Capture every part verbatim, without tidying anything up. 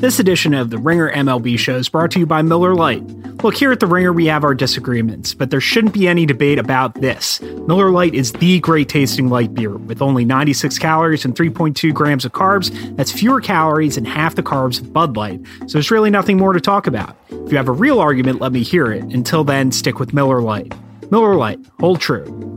This edition of The Ringer M L B Show is brought to you by Miller Lite. Look, here at The Ringer, we have our disagreements, but there shouldn't be any debate about this. Miller Lite is the great-tasting light beer. With only ninety-six calories and three point two grams of carbs, that's fewer calories and half the carbs of Bud Light, so there's really nothing more to talk about. If you have a real argument, let me hear it. Until then, stick with Miller Lite. Miller Lite, hold true.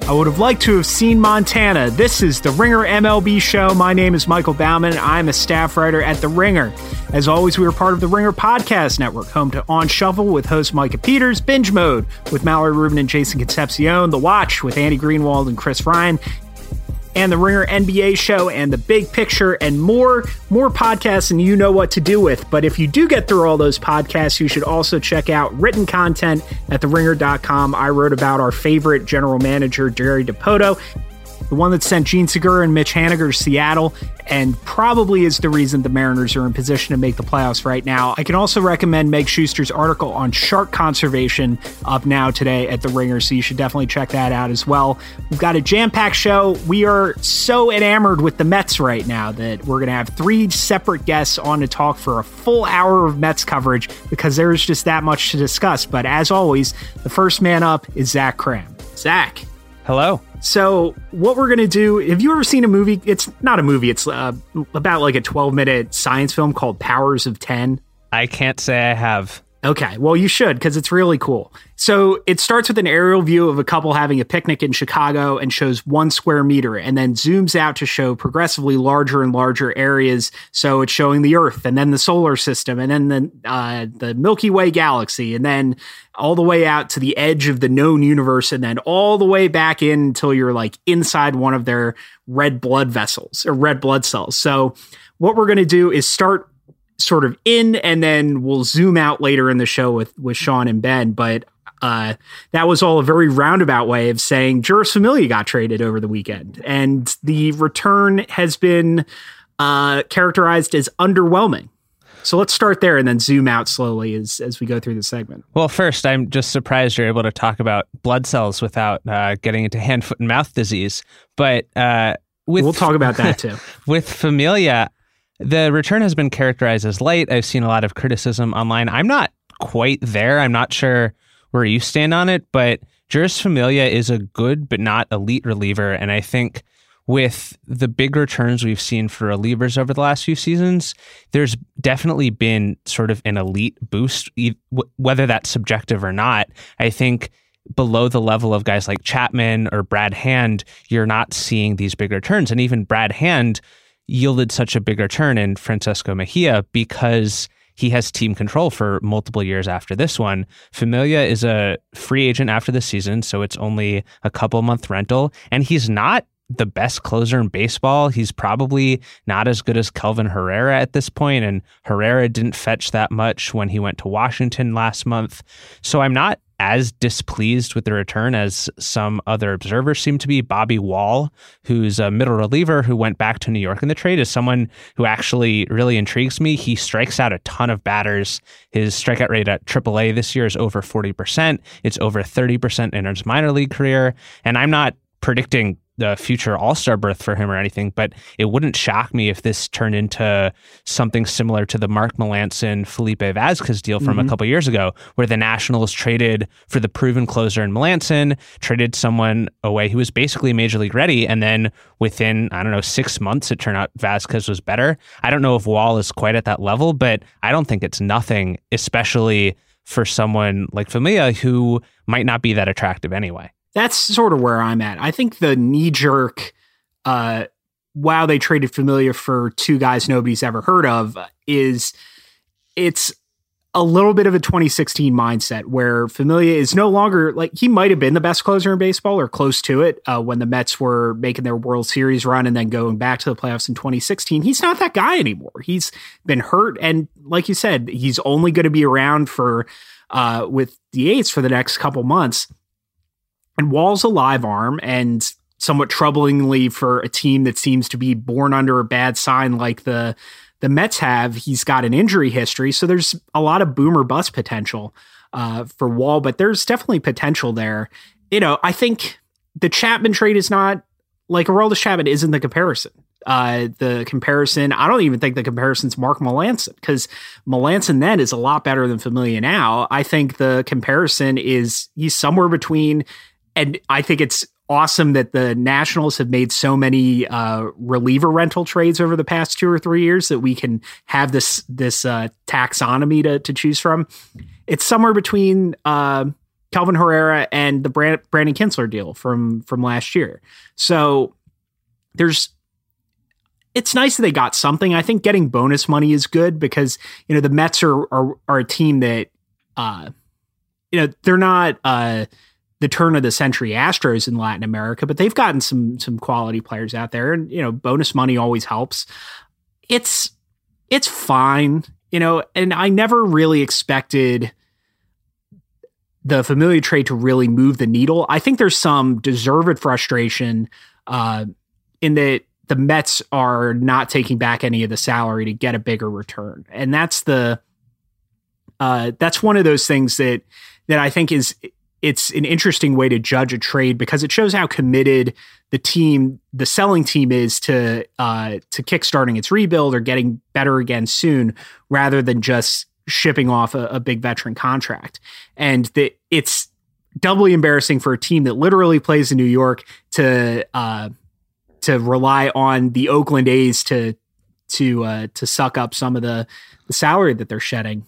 I would have liked to have seen Montana. This is The Ringer M L B Show. My name is Michael Bauman. I'm a staff writer at The Ringer. As always, we are part of The Ringer Podcast Network, home to On Shuffle with host Micah Peters, Binge Mode with Mallory Rubin and Jason Concepcion, The Watch with Andy Greenwald and Chris Ryan, and The Ringer N B A Show and The Big Picture and more, more podcasts and you know what to do with. But if you do get through all those podcasts, you should also check out written content at the ringer dot com. I wrote about our favorite general manager, Jerry DiPoto, the one that sent Gene Segura and Mitch Haniger to Seattle and probably is the reason the Mariners are in position to make the playoffs right now. I can also recommend Meg Schuster's article on shark conservation up now today at The Ringer, so you should definitely check that out as well. We've got a jam-packed show. We are so enamored with the Mets right now that we're going to have three separate guests on to talk for a full hour of Mets coverage because there is just that much to discuss. But as always, the first man up is Zach Cram. Zach. Hello. So what we're going to do, have you ever seen a movie? It's not a movie. It's uh, about like a twelve minute science film called Powers of ten. I can't say I have. Okay, well, you should because it's really cool. So it starts with an aerial view of a couple having a picnic in Chicago and shows one square meter and then zooms out to show progressively larger and larger areas. So it's showing the Earth and then the solar system and then the, uh, the Milky Way galaxy and then all the way out to the edge of the known universe and then all the way back in until you're like inside one of their red blood vessels or red blood cells. So what we're going to do is start sort of in, and then we'll zoom out later in the show with, with Sean and Ben. But uh, that was all a very roundabout way of saying Jeurys Familia got traded over the weekend. And the return has been uh, characterized as underwhelming. So let's start there and then zoom out slowly as, as we go through the segment. Well, first, I'm just surprised you're able to talk about blood cells without uh, getting into hand, foot, and mouth disease. But uh, with we'll talk about that too. With Familia, the return has been characterized as light. I've seen a lot of criticism online. I'm not quite there. I'm not sure where you stand on it, but Jeurys Familia is a good but not elite reliever. And I think with the big returns we've seen for relievers over the last few seasons, there's definitely been sort of an elite boost, whether that's subjective or not. I think below the level of guys like Chapman or Brad Hand, you're not seeing these big returns. And even Brad Hand yielded such a big return in Francisco Mejia because he has team control for multiple years after this one. Familia is a free agent after the season, so it's only a couple month rental, and he's not the best closer in baseball. He's probably not as good as Kelvin Herrera at this point, and Herrera didn't fetch that much when he went to Washington last month. So I'm not as displeased with the return as some other observers seem to be. Bobby Wahl, who's a middle reliever who went back to New York in the trade, is someone who actually really intrigues me. He strikes out a ton of batters. His strikeout rate at triple A this year is over forty percent. It's over thirty percent in his minor league career. And I'm not predicting the future all-star berth for him or anything, but it wouldn't shock me if this turned into something similar to the Mark Melancon, Felipe Vazquez deal from mm-hmm. a couple years ago, where the Nationals traded for the proven closer in Melancon, traded someone away who was basically major league ready, and then within, I don't know, six months, it turned out Vazquez was better. I don't know if Wahl is quite at that level, but I don't think it's nothing, especially for someone like Familia who might not be that attractive anyway. That's sort of where I'm at. I think the knee-jerk, uh, wow, they traded Familia for two guys nobody's ever heard of, is it's a little bit of a twenty sixteen mindset where Familia is no longer, like, he might have been the best closer in baseball or close to it uh, when the Mets were making their World Series run and then going back to the playoffs in twenty sixteen. He's not that guy anymore. He's been hurt, and like you said, he's only going to be around for uh, with the A's for the next couple months. And Wahl's a live arm, and somewhat troublingly for a team that seems to be born under a bad sign like the the Mets have, he's got an injury history. So there's a lot of boom or bust potential uh, for Wahl, but there's definitely potential there. You know, I think the Chapman trade is not like Aroldis Chapman isn't the comparison. Uh, the comparison, I don't even think the comparison's Mark Melancon, because Melancon then is a lot better than Familia now. I think the comparison is he's somewhere between, and I think it's awesome that the Nationals have made so many uh, reliever rental trades over the past two or three years that we can have this this uh, taxonomy to, to choose from. It's somewhere between uh, Kelvin Herrera and the Brand- Brandon Kintzler deal from from last year. So there's. It's nice that they got something. I think getting bonus money is good because, you know, the Mets are are, are a team that, uh, you know, they're not uh, the turn of the century Astros in Latin America, but they've gotten some some quality players out there, and you know, bonus money always helps. It's it's fine, you know, and I never really expected the Familia trade to really move the needle. I think there's some deserved frustration uh, in that. The Mets are not taking back any of the salary to get a bigger return. And that's the, uh, that's one of those things that, that I think is, it's an interesting way to judge a trade because it shows how committed the team, the selling team is to, uh, to kickstarting its rebuild or getting better again soon, rather than just shipping off a, a big veteran contract. And the, it's doubly embarrassing for a team that literally plays in New York to, uh, to rely on the Oakland A's to to uh, to suck up some of the, the salary that they're shedding.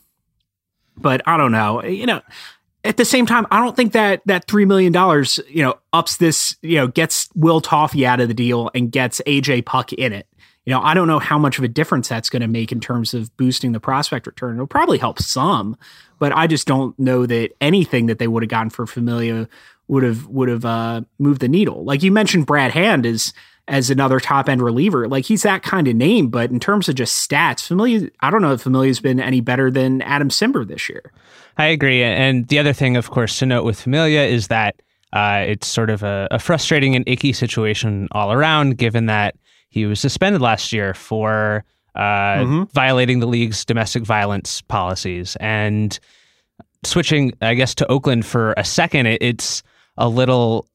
But I don't know. You know, at the same time, I don't think that that three million dollars, you know, ups this, you know, gets Will Toffey out of the deal and gets A J Puck in it. You know, I don't know how much of a difference that's going to make in terms of boosting the prospect return. It'll probably help some, but I just don't know that anything that they would have gotten for Familia would have would have uh, moved the needle. Like you mentioned, Brad Hand is as another top-end reliever. Like, he's that kind of name, but in terms of just stats, Familia, I don't know if Familia's been any better than Adam Simber this year. I agree. And the other thing, of course, to note with Familia is that uh, it's sort of a, a frustrating and icky situation all around, given that he was suspended last year for uh, mm-hmm. violating the league's domestic violence policies. And switching, I guess, to Oakland for a second, it, it's a little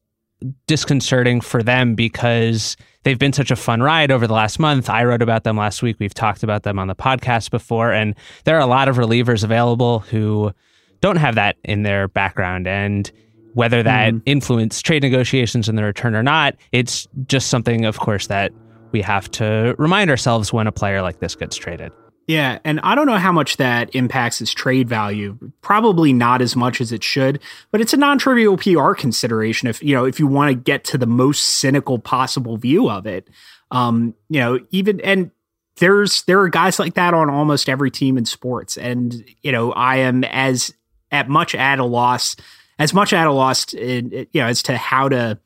disconcerting for them because they've been such a fun ride over the last month. I wrote about them last week. We've talked about them on the podcast before, and there are a lot of relievers available who don't have that in their background. And whether that mm. influenced trade negotiations in the return or not, it's just something, of course, that we have to remind ourselves when a player like this gets traded. Yeah, and I don't know how much that impacts his trade value. Probably not as much as it should, but it's a non-trivial P R consideration if, you know, if you want to get to the most cynical possible view of it. Um, you know, even and there's there are guys like that on almost every team in sports, and you know, I am as at much at a loss as much at a loss in, you know, as to how to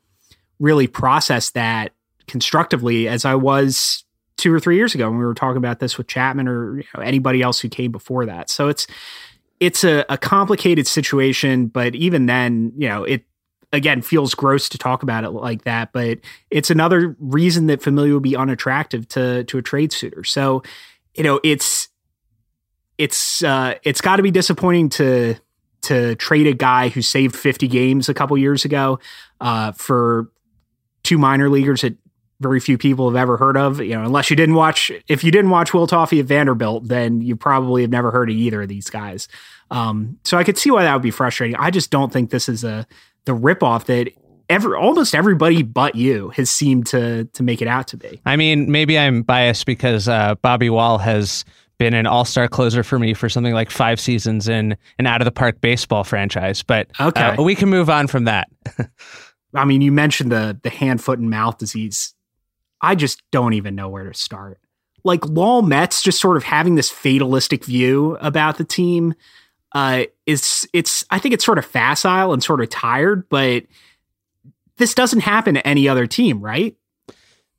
really process that constructively as I was two or three years ago when we were talking about this with Chapman or you know, anybody else who came before that. So it's, it's a, a complicated situation, but even then, you know, it again feels gross to talk about it like that, but it's another reason that Familia will be unattractive to, to a trade suitor. So, you know, it's, it's, uh, it's gotta be disappointing to, to trade a guy who saved fifty games a couple years ago, uh, for two minor leaguers that very few people have ever heard of, you know, unless you didn't watch, if you didn't watch Will Toffey at Vanderbilt, then you probably have never heard of either of these guys. Um, so I could see why that would be frustrating. I just don't think this is a, the ripoff that ever, almost everybody but you has seemed to, to make it out to be. I mean, maybe I'm biased because uh, Bobby Wahl has been an all-star closer for me for something like five seasons in an out of the park baseball franchise, but okay. uh, we can move on from that. I mean, you mentioned the, the hand, foot and mouth disease. I just don't even know where to start. Like, Lol Mets just sort of having this fatalistic view about the team. Uh, it's, it's, I think it's sort of facile and sort of tired, but this doesn't happen to any other team, right?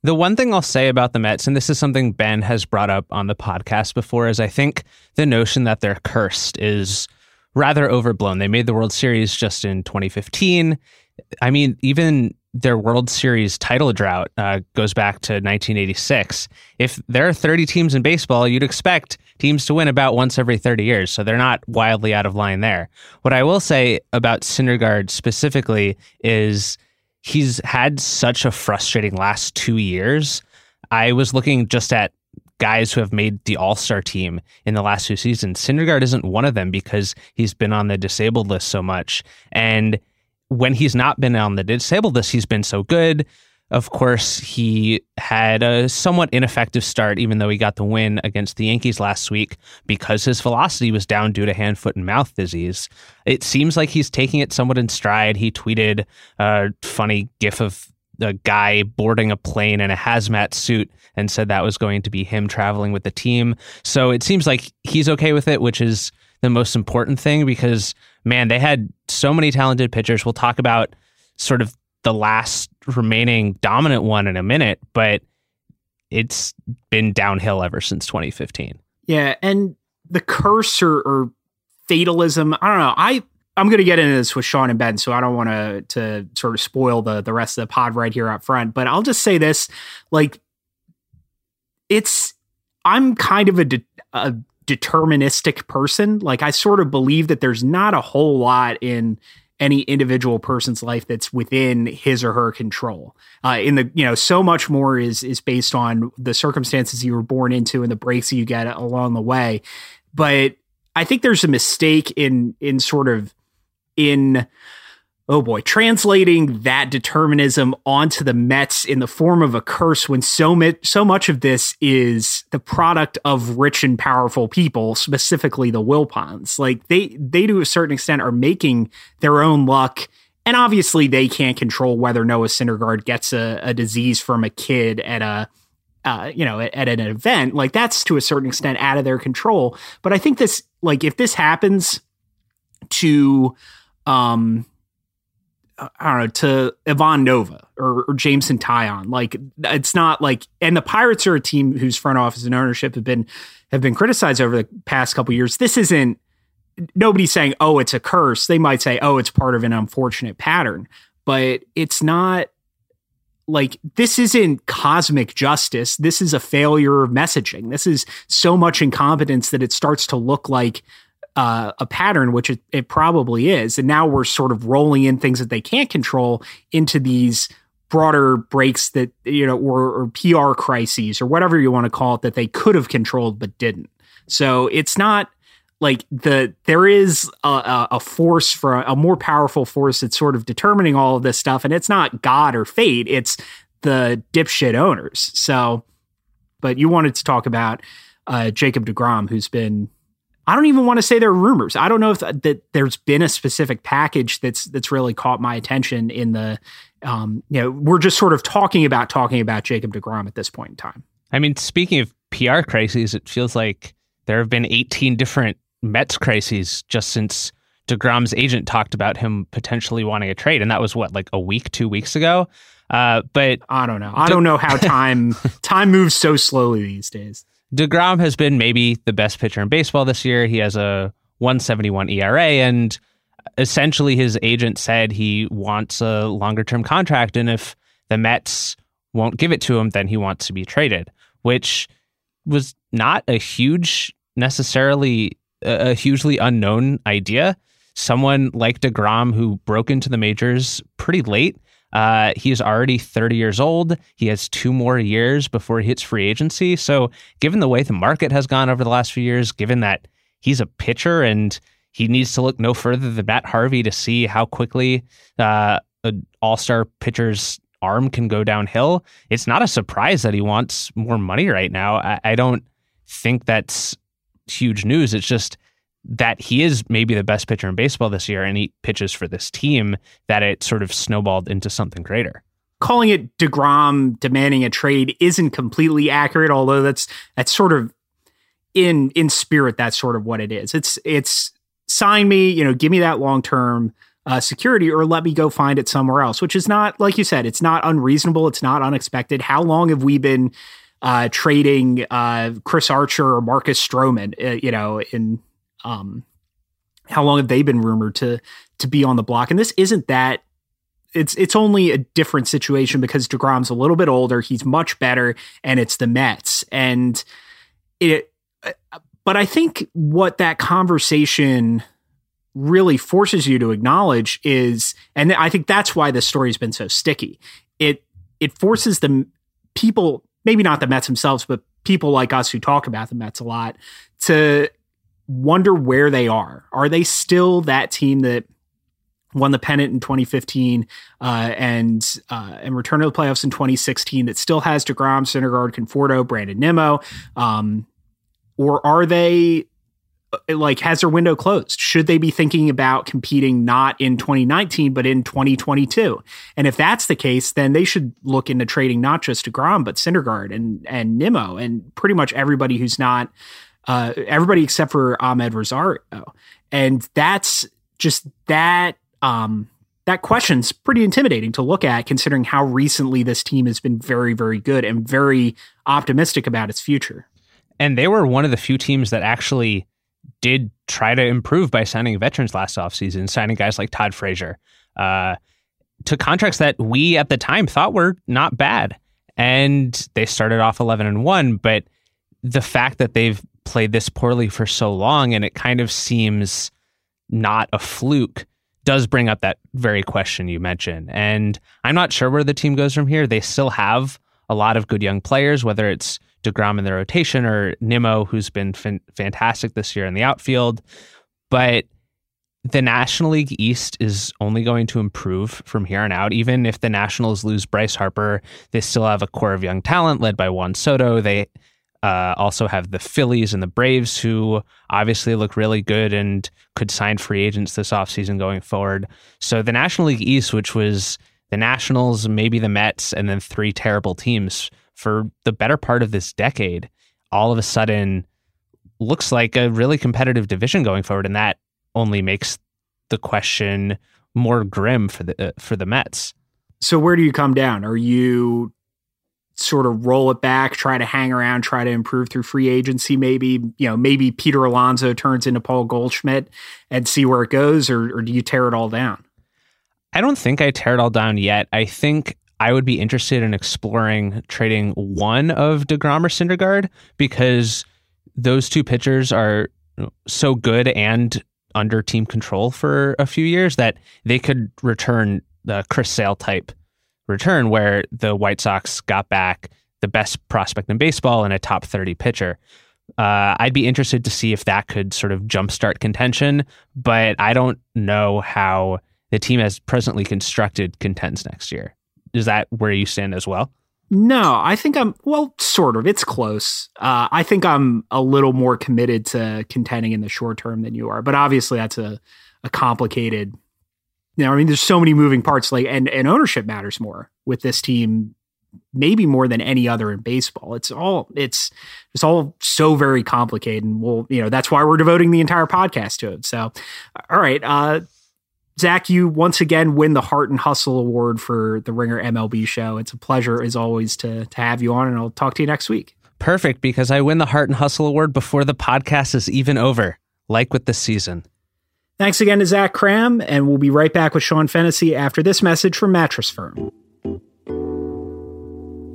The one thing I'll say about the Mets, and this is something Ben has brought up on the podcast before, is I think the notion that they're cursed is rather overblown. They made the World Series just in twenty fifteen. I mean, even their World Series title drought uh, goes back to nineteen eighty-six. If there are thirty teams in baseball, you'd expect teams to win about once every thirty years, so they're not wildly out of line there. What I will say about Syndergaard specifically is he's had such a frustrating last two years. I was looking just at guys who have made the All-Star team in the last two seasons. Syndergaard isn't one of them because he's been on the disabled list so much. And when he's not been on the disabled list, he's been so good. Of course, he had a somewhat ineffective start, even though he got the win against the Yankees last week, because his velocity was down due to hand, foot, and mouth disease. It seems like he's taking it somewhat in stride. He tweeted a funny gif of a guy boarding a plane in a hazmat suit and said that was going to be him traveling with the team. So it seems like he's okay with it, which is the most important thing, because, man, they had so many talented pitchers. We'll talk about sort of the last remaining dominant one in a minute, but it's been downhill ever since twenty fifteen. Yeah, and the curse or, or fatalism, I don't know. I, I'm going to get into this with Sean and Ben, so I don't want to to sort of spoil the, the rest of the pod right here up front, but I'll just say this, like, it's, I'm kind of a, de- a deterministic person. Like, I sort of believe that there's not a whole lot in any individual person's life that's within his or her control. Uh, in the, you know, so much more is, is based on the circumstances you were born into and the breaks that you get along the way. But I think there's a mistake in, in sort of, in, oh boy, translating that determinism onto the Mets in the form of a curse, when so much, so much of this is the product of rich and powerful people, specifically the Wilpons. Like, they, they to a certain extent are making their own luck. And obviously they can't control whether Noah Syndergaard gets a, a disease from a kid at a, Uh, you know, at, at an event. Like, that's to a certain extent out of their control. But I think this, like, if this happens to, um, I don't know, to Ivan Nova or, or Jameson Taillon, like, it's not like, and the Pirates are a team whose front office and ownership have been, have been criticized over the past couple of years. This isn't, nobody's saying, oh, it's a curse. They might say, oh, it's part of an unfortunate pattern, but it's not, like, this isn't cosmic justice. This is a failure of messaging. This is so much incompetence that it starts to look like uh, a pattern, which it, it probably is. And now we're sort of rolling in things that they can't control into these broader breaks that, you know, or, or P R crises or whatever you want to call it, that they could have controlled but didn't. So it's not like the there is a, a force for a more powerful force that's sort of determining all of this stuff. And it's not God or fate. It's the dipshit owners. So, but you wanted to talk about uh, Jacob deGrom, who's been, I don't even want to say there are rumors. I don't know if th- that there's been a specific package that's, that's really caught my attention in the, um, you know, we're just sort of talking about, talking about Jacob deGrom at this point in time. I mean, speaking of P R crises, it feels like there have been eighteen different Mets crises just since DeGrom's agent talked about him potentially wanting a trade. And that was what, like a week, two weeks ago. Uh, but I don't know. I De- don't know how time time moves so slowly these days. DeGrom has been maybe the best pitcher in baseball this year. He has a one seventy-one E R A, and essentially his agent said he wants a longer term contract. And if the Mets won't give it to him, then he wants to be traded, which was not a huge necessarily a hugely unknown idea. Someone like deGrom, who broke into the majors pretty late, uh, he is already thirty years old. He has two more years before he hits free agency. So given the way the market has gone over the last few years, given that he's a pitcher and he needs to look no further than Matt Harvey to see how quickly uh, an all-star pitcher's arm can go downhill, it's not a surprise that he wants more money right now. I, I don't think that's huge news. It's just that he is maybe the best pitcher in baseball this year, and he pitches for this team, that it sort of snowballed into something greater. Calling it DeGrom demanding a trade isn't completely accurate, although that's that's sort of in in spirit, that's sort of what it is. It's it's sign me, you know, give me that long term uh, security, or let me go find it somewhere else, which is not, like you said, it's not unreasonable, it's not unexpected. How long have we been Uh, trading uh, Chris Archer or Marcus Stroman, uh, you know, in um, how long have they been rumored to to be on the block? And this isn't that it's it's only a different situation because DeGrom's a little bit older. He's much better, and it's the Mets. And it, but I think what that conversation really forces you to acknowledge is, and I think that's why this story's been so sticky. It it forces the people, maybe not the Mets themselves, but people like us who talk about the Mets a lot, to wonder where they are. Are they still that team that won the pennant in twenty fifteen uh, and uh, and returned to the playoffs in twenty sixteen that still has DeGrom, Syndergaard, Conforto, Brandon Nimmo? Um, or are they, like, has their window closed? Should they be thinking about competing not in twenty nineteen, but in twenty twenty-two? And if that's the case, then they should look into trading not just DeGrom, but Syndergaard and, and Nimmo and pretty much everybody who's not, uh, everybody except for Amed Rosario. And that's just that, um, that question's pretty intimidating to look at considering how recently this team has been very, very good and very optimistic about its future. And they were one of the few teams that actually did try to improve by signing veterans last offseason, signing guys like Todd Frazier uh, to contracts that we at the time thought were not bad. And they started off eleven and one, but the fact that they've played this poorly for so long and it kind of seems not a fluke does bring up that very question you mentioned. And I'm not sure where the team goes from here. They still have a lot of good young players, whether it's DeGrom in the rotation or Nimmo, who's been fin- fantastic this year in the outfield. But the National League East is only going to improve from here on out. Even if the Nationals lose Bryce Harper, they still have a core of young talent led by Juan Soto. They uh, also have the Phillies and the Braves, who obviously look really good and could sign free agents this offseason going forward. So the National League East, which was the Nationals, maybe the Mets, and then three terrible teams for the better part of this decade, all of a sudden looks like a really competitive division going forward. And that only makes the question more grim for the, uh, for the Mets. So where do you come down? Are you sort of roll it back, try to hang around, try to improve through free agency? Maybe, you know, maybe Peter Alonso turns into Paul Goldschmidt and see where it goes, or, or do you tear it all down? I don't think I tear it all down yet. I think I would be interested in exploring trading one of DeGrom or Syndergaard because those two pitchers are so good and under team control for a few years that they could return the Chris Sale type return where the White Sox got back the best prospect in baseball and a top thirty pitcher. Uh, I'd be interested to see if that could sort of jumpstart contention, but I don't know how the team as presently constructed contends next year. Is that where you stand as well? No, I think I'm, well, sort of. It's close. Uh, I think I'm a little more committed to contending in the short term than you are. But obviously that's a, a complicated, you know, I mean, there's so many moving parts, like, and, and ownership matters more with this team, maybe more than any other in baseball. It's all, it's, it's all so very complicated. And we'll, you know, that's why we're devoting the entire podcast to it. So, all right. Uh, Zach, you once again win the Heart and Hustle Award for the Ringer M L B show. It's a pleasure, as always, to to have you on, and I'll talk to you next week. Perfect, because I win the Heart and Hustle Award before the podcast is even over, like with the season. Thanks again to Zach Cram, and we'll be right back with Sean Fennessey after this message from Mattress Firm.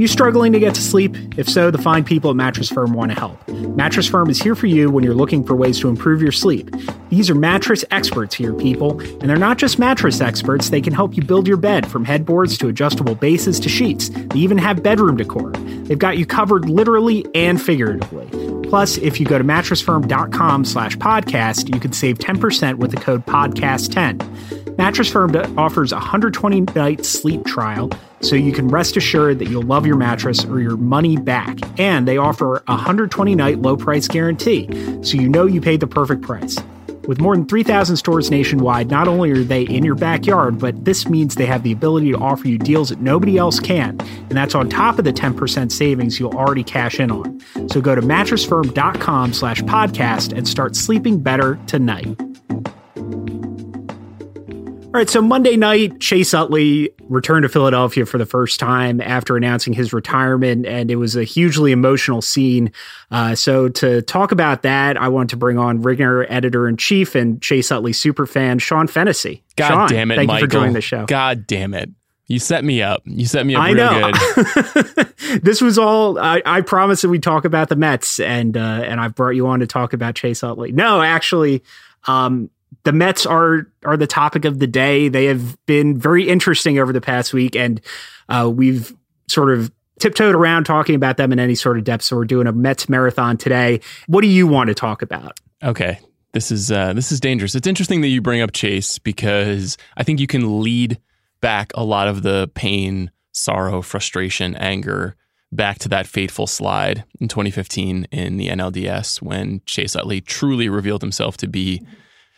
You struggling to get to sleep? If so, the fine people at Mattress Firm want to help. Mattress Firm is here for you when you're looking for ways to improve your sleep. These are mattress experts here, people, and they're not just mattress experts. They can help you build your bed, from headboards to adjustable bases to sheets. They even have bedroom decor. They've got you covered literally and figuratively. Plus, if you go to mattress firm dot com slash podcast, you can save ten percent with the code podcast ten. Mattress Firm offers a one hundred twenty night sleep trial, so you can rest assured that you'll love your mattress or your money back. And they offer a one hundred twenty night low price guarantee, so you know you paid the perfect price. With more than three thousand stores nationwide, not only are they in your backyard, but this means they have the ability to offer you deals that nobody else can. And that's on top of the ten percent savings you'll already cash in on. So go to mattress firm dot com slash podcast and start sleeping better tonight. All right, so Monday night, Chase Utley returned to Philadelphia for the first time after announcing his retirement, and it was a hugely emotional scene. Uh, so to talk about that, I want to bring on Ringer Editor-in-Chief and Chase Utley superfan, Sean Fennessey. God Sean, damn it, thank Michael. Thank you for joining the show. God damn it. You set me up. You set me up I real know. good. This was all, I, I promised that we'd talk about the Mets, and uh, and I've brought you on to talk about Chase Utley. No, actually, um, the Mets are are the topic of the day. They have been very interesting over the past week, and uh, we've sort of tiptoed around talking about them in any sort of depth, so we're doing a Mets marathon today. What do you want to talk about? Okay, this is uh, this is dangerous. It's interesting that you bring up Chase, because I think you can lead back a lot of the pain, sorrow, frustration, anger back to that fateful slide in twenty fifteen in the N L D S when Chase Utley truly revealed himself to be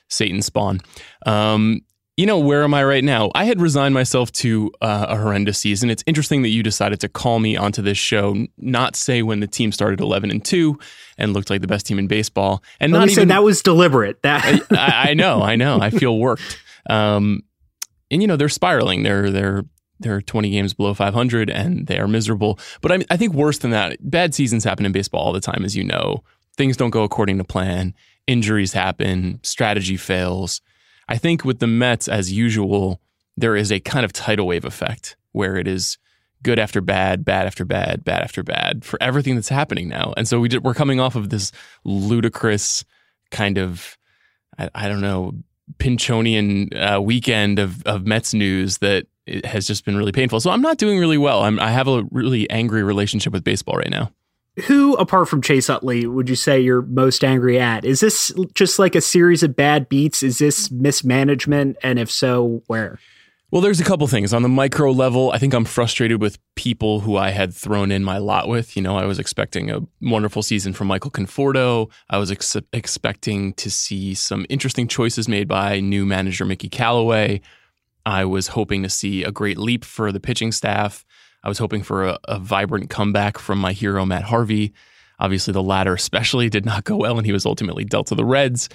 Satan's spawn. Um, you know, where am I right now? I had resigned myself to uh, a horrendous season. It's interesting that you decided to call me onto this show, not say when the team started eleven and two and looked like the best team in baseball. And Let not me even say that was deliberate. That I, I know, I know. I feel worked. Um, And, you know, they're spiraling. They're they're they're twenty games below five hundred and they are miserable. But I, I think worse than that, bad seasons happen in baseball all the time, as you know. Things don't go according to plan. Injuries happen. Strategy fails. I think with the Mets, as usual, there is a kind of tidal wave effect where it is good after bad, bad after bad, bad after bad for everything that's happening now. And so we did, we're coming off of this ludicrous kind of, I, I don't know, Pinchonian uh, weekend of, of Mets news that has just been really painful. So I'm not doing really well. I'm, I have a really angry relationship with baseball right now. Who, apart from Chase Utley, would you say you're most angry at? Is this just like a series of bad beats? Is this mismanagement? And if so, where? Well, there's a couple things. On the micro level, I think I'm frustrated with people who I had thrown in my lot with. You know, I was expecting a wonderful season from Michael Conforto. I was ex- expecting to see some interesting choices made by new manager Mickey Callaway. I was hoping to see a great leap for the pitching staff. I was hoping for a, a vibrant comeback from my hero, Matt Harvey. Obviously, the latter especially did not go well, and he was ultimately dealt to the Reds.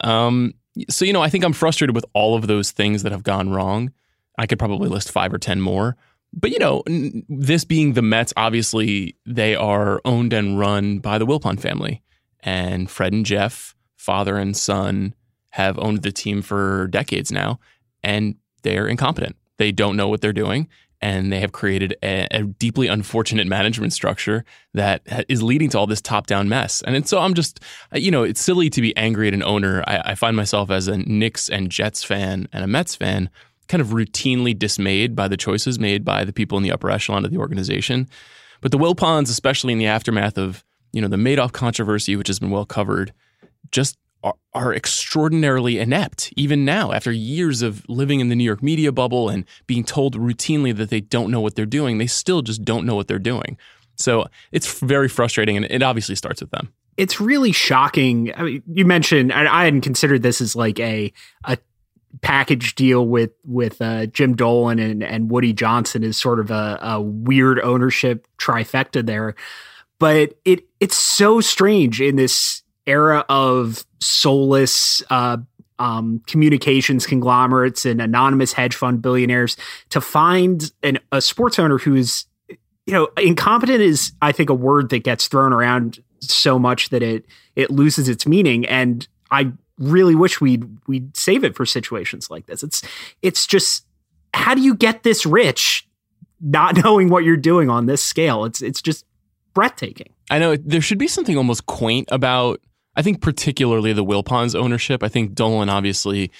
Um, so, you know, I think I'm frustrated with all of those things that have gone wrong. I could probably list five or ten more. But, you know, this being the Mets, obviously, they are owned and run by the Wilpon family. And Fred and Jeff, father and son, have owned the team for decades now. And they're incompetent. They don't know what they're doing. And they have created a, a deeply unfortunate management structure that is leading to all this top-down mess. And it's, so I'm just, you know, it's silly to be angry at an owner. I, I find myself as a Knicks and Jets fan and a Mets fan kind of routinely dismayed by the choices made by the people in the upper echelon of the organization. But the Wilpons, especially in the aftermath of, you know, the Madoff controversy, which has been well covered, just are, are extraordinarily inept, even now, after years of living in the New York media bubble and being told routinely that they don't know what they're doing. They still just don't know what they're doing. So it's very frustrating, and it obviously starts with them. It's really shocking. I mean, you mentioned, and I hadn't considered this as like a a package deal with with uh, Jim Dolan and, and Woody Johnson is sort of a, a weird ownership trifecta there. But it it's so strange in this era of soulless uh, um, communications conglomerates and anonymous hedge fund billionaires to find an, a sports owner who is, you know, incompetent is, I think, a word that gets thrown around so much that it it loses its meaning. And I really wish we'd we'd save it for situations like this. It's it's just, how do you get this rich not knowing what you're doing on this scale? It's it's just breathtaking. I know there should be something almost quaint about, I think, particularly the Wilpons' ownership. I think Dolan obviously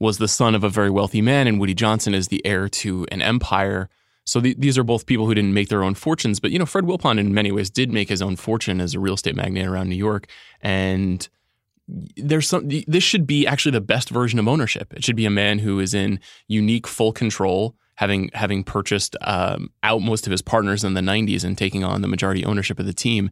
was the son of a very wealthy man, and Woody Johnson is the heir to an empire. So th- these are both people who didn't make their own fortunes. But, you know, Fred Wilpon in many ways did make his own fortune as a real estate magnate around New York. And there's some, this should be actually the best version of ownership. It should be a man who is in unique full control, having having purchased um, out most of his partners in the nineties and taking on the majority ownership of the team.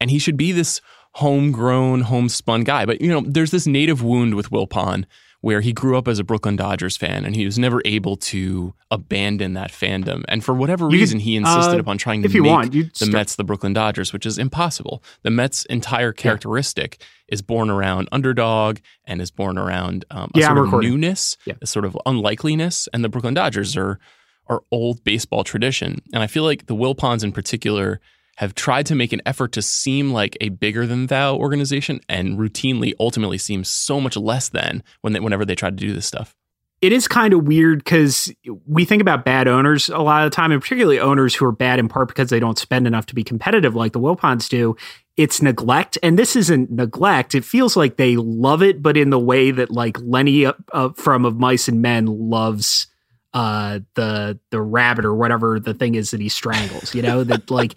And he should be this homegrown, homespun guy. But, you know, there's this native wound with Wilpon where he grew up as a Brooklyn Dodgers fan, and he was never able to abandon that fandom. And for whatever you reason, could, he insisted uh, upon trying to make want, the start. Mets the Brooklyn Dodgers, which is impossible. The Mets' entire characteristic yeah. is born around underdog and is born around um, a yeah, sort I'm of recording. newness, yeah. a sort of unlikeliness. And the Brooklyn Dodgers are, are old baseball tradition. And I feel like the Wilpons in particular have tried to make an effort to seem like a bigger than thou organization, and routinely ultimately seems so much less than when they, whenever they try to do this stuff. It is kind of weird because we think about bad owners a lot of the time, and particularly owners who are bad in part because they don't spend enough to be competitive like the Wilpons do. It's neglect. And this isn't neglect. It feels like they love it, but in the way that like Lenny uh, uh, from Of Mice and Men loves uh the the rabbit or whatever the thing is that he strangles, you know, that like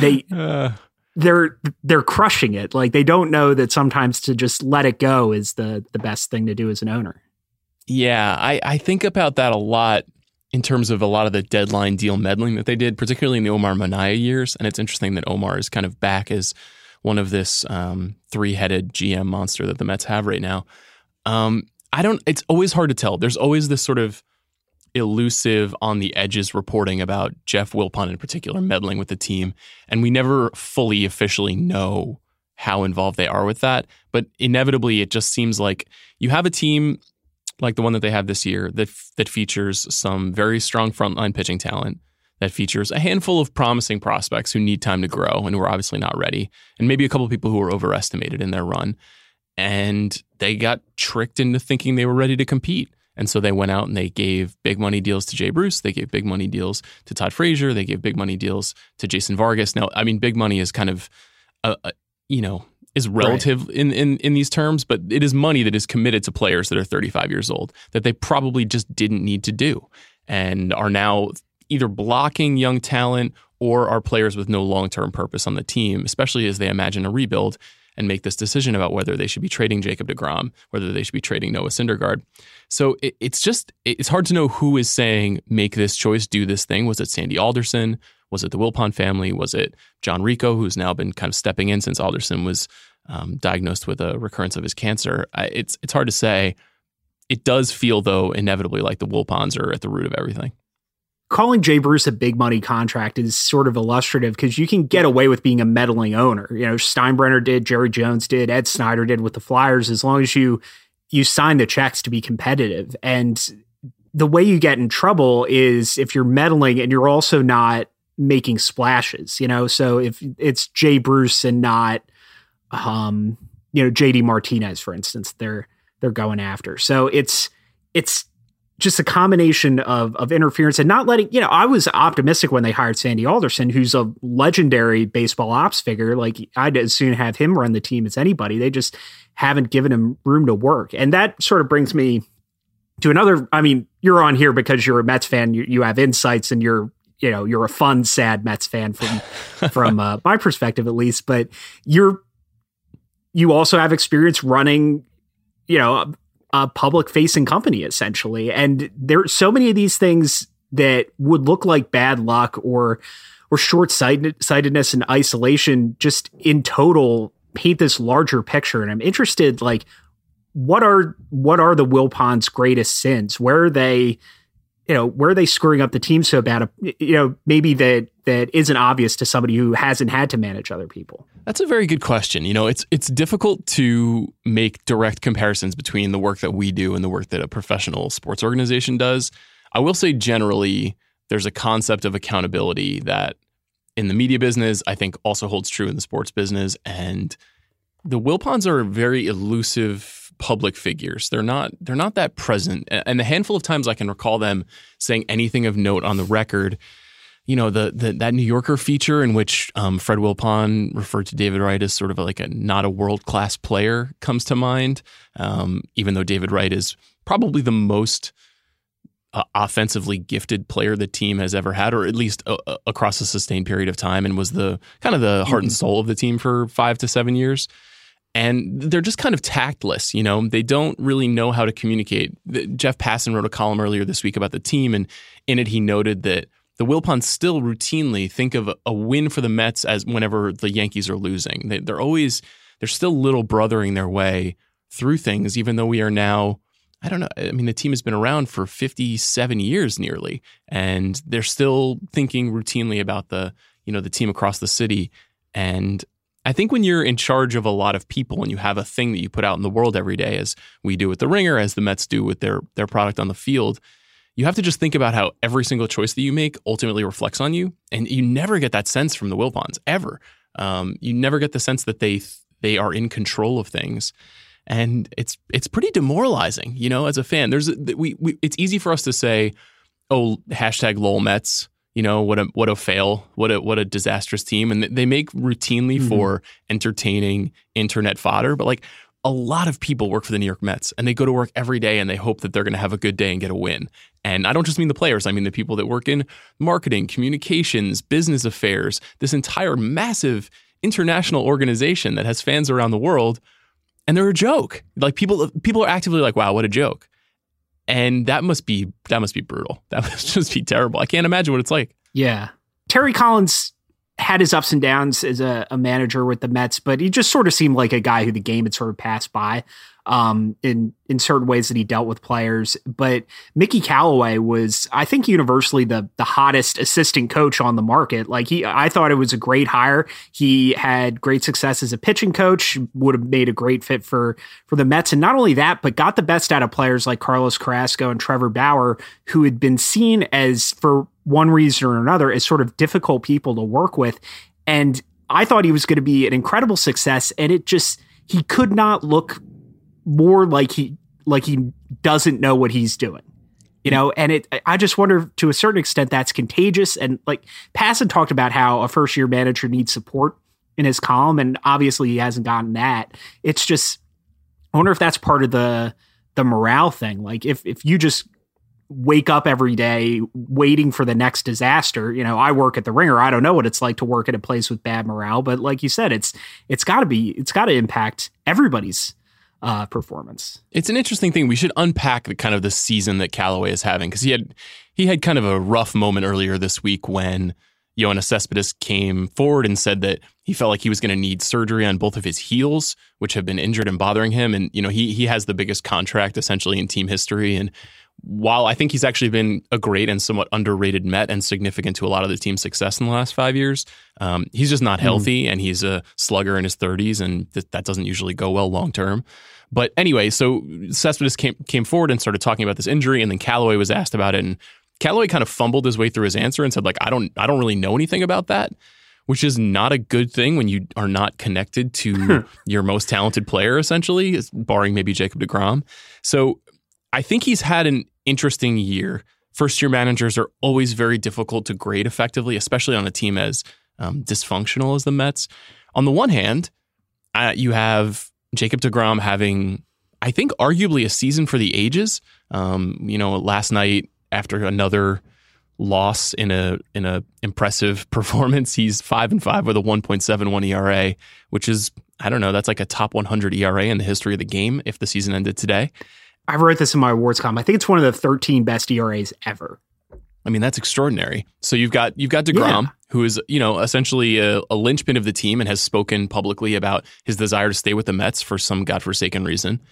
they uh, they're they're crushing it. Like they don't know that sometimes to just let it go is the the best thing to do as an owner. Yeah, I, I think about that a lot in terms of a lot of the deadline deal meddling that they did, particularly in the Omar Minaya years. And it's interesting that Omar is kind of back as one of this um three-headed G M monster that the Mets have right now. Um I don't it's always hard to tell. There's always this sort of elusive on the edges reporting about Jeff Wilpon in particular meddling with the team. And we never fully officially know how involved they are with that. But inevitably, it just seems like you have a team like the one that they have this year that that features some very strong frontline pitching talent, that features a handful of promising prospects who need time to grow and who are obviously not ready, and maybe a couple of people who were overestimated in their run. And they got tricked into thinking they were ready to compete. And so they went out and they gave big money deals to Jay Bruce. They gave big money deals to Todd Frazier. They gave big money deals to Jason Vargas. Now, I mean, big money is kind of, a, a, you know, is relative right. in, in, in these terms, but it is money that is committed to players that are thirty-five years old that they probably just didn't need to do and are now either blocking young talent or are players with no long-term purpose on the team, especially as they imagine a rebuild and make this decision about whether they should be trading Jacob deGrom, whether they should be trading Noah Syndergaard. So it, it's just, it's hard to know who is saying, make this choice, do this thing. Was it Sandy Alderson? Was it the Wilpon family? Was it John Rico, who's now been kind of stepping in since Alderson was um, diagnosed with a recurrence of his cancer? I, it's, it's hard to say. It does feel, though, inevitably like the Wilpons are at the root of everything. Calling Jay Bruce a big money contract is sort of illustrative because you can get away with being a meddling owner. You know, Steinbrenner did, Jerry Jones did, Ed Snyder did with the Flyers, as long as you you sign the checks to be competitive. And the way you get in trouble is if you're meddling and you're also not making splashes, you know? So if it's Jay Bruce and not, um, you know, J D Martinez, for instance, they're they're going after. So it's it's... just a combination of of interference and not letting, you know, I was optimistic when they hired Sandy Alderson, who's a legendary baseball ops figure. Like, I'd as soon have him run the team as anybody. They just haven't given him room to work. And that sort of brings me to another, I mean, you're on here because you're a Mets fan, you, you have insights, and you're, you know, you're a fun, sad Mets fan from, from uh, my perspective, at least, but you're, you also have experience running, you know, a public-facing company, essentially. And there are so many of these things that would look like bad luck or or short-sightedness and isolation just in total paint this larger picture. And I'm interested, like, what are what are the Wilpons' greatest sins? Where are they, you know, where are they screwing up the team so bad, you know, maybe that that isn't obvious to somebody who hasn't had to manage other people? That's a very good question. You know, it's it's difficult to make direct comparisons between the work that we do and the work that a professional sports organization does. I will say generally, there's a concept of accountability that in the media business, I think also holds true in the sports business. And the Wilpons are very elusive public figures. They're not they're not that present. And the handful of times I can recall them saying anything of note on the record, you know, the, the that New Yorker feature in which um, Fred Wilpon referred to David Wright as sort of like a not a world-class player comes to mind, um, even though David Wright is probably the most uh, offensively gifted player the team has ever had, or at least a, a, across a sustained period of time, and was the kind of the heart and soul of the team for five to seven years. And they're just kind of tactless, you know. They don't really know how to communicate. Jeff Passan wrote a column earlier this week about the team, and in it he noted that the Wilpons still routinely think of a win for the Mets as whenever the Yankees are losing. They're always, they're still little brothering their way through things, even though we are now I don't know. I mean, the team has been around for fifty-seven years nearly, and they're still thinking routinely about the, you know, the team across the city. And I think when you're in charge of a lot of people and you have a thing that you put out in the world every day, as we do with The Ringer, as the Mets do with their their product on the field, you have to just think about how every single choice that you make ultimately reflects on you. And you never get that sense from the Wilpons, ever. Um, you never get the sense that they they are in control of things. And it's it's pretty demoralizing, you know, as a fan. There's we, we it's easy for us to say, oh, hashtag lol Mets, you know, what a what a fail, what a what a disastrous team. And they make routinely mm-hmm. for entertaining internet fodder. But like a lot of people work for the New York Mets, and they go to work every day and they hope that they're going to have a good day and get a win. And I don't just mean the players. I mean the people that work in marketing, communications, business affairs, this entire massive international organization that has fans around the world. And they're a joke. Like people, people are actively like, "Wow, what a joke!" And that must be that must be brutal. That must just be terrible. I can't imagine what it's like. Yeah, Terry Collins had his ups and downs as a, a manager with the Mets, but he just sort of seemed like a guy who the game had sort of passed by um, in in certain ways that he dealt with players. But Mickey Callaway was, I think, universally the the hottest assistant coach on the market. Like he, I thought it was a great hire. He had great success as a pitching coach, would have made a great fit for for the Mets. And not only that, but got the best out of players like Carlos Carrasco and Trevor Bauer, who had been seen as, for one reason or another, as sort of difficult people to work with. And I thought he was going to be an incredible success. And it just, he could not look more like he, like he doesn't know what he's doing, you know? And it, I just wonder to a certain extent that's contagious. And like Passan talked about how a first year manager needs support in his column. And obviously he hasn't gotten that. It's just, I wonder if that's part of the, the morale thing. Like if, if you just wake up every day waiting for the next disaster. You know, I work at The Ringer. I don't know what it's like to work at a place with bad morale, but like you said, it's it's got to be it's got to impact everybody's uh, performance. It's an interesting thing. We should unpack the kind of the season that Callaway is having, because he had he had kind of a rough moment earlier this week when Yoenis Cespedes came forward and said that he felt like he was going to need surgery on both of his heels, which have been injured and bothering him. And you know, he he has the biggest contract essentially in team history. And while I think he's actually been a great and somewhat underrated Met and significant to a lot of the team's success in the last five years, um, he's just not healthy, mm. and he's a slugger in his thirties, and th- that doesn't usually go well long term. But anyway, so Cespedes came, came forward and started talking about this injury, and then Callaway was asked about it, and Callaway kind of fumbled his way through his answer and said, like, I don't I don't really know anything about that, which is not a good thing when you are not connected to your most talented player, essentially, barring maybe Jacob deGrom. So I think he's had an interesting year. First-year managers are always very difficult to grade effectively, especially on a team as um, dysfunctional as the Mets. On the one hand, uh, you have Jacob deGrom having, I think, arguably a season for the ages. Um, you know, last night, after another loss in a in a impressive performance, he's five and five with a one point seven one E R A, which is, I don't know, that's like a top one hundred E R A in the history of the game if the season ended today. I wrote this in my awards column. I think it's one of the thirteen best E R As ever. I mean, that's extraordinary. So you've got you've got deGrom, yeah. who is, you know, essentially a, a linchpin of the team and has spoken publicly about his desire to stay with the Mets for some godforsaken reason.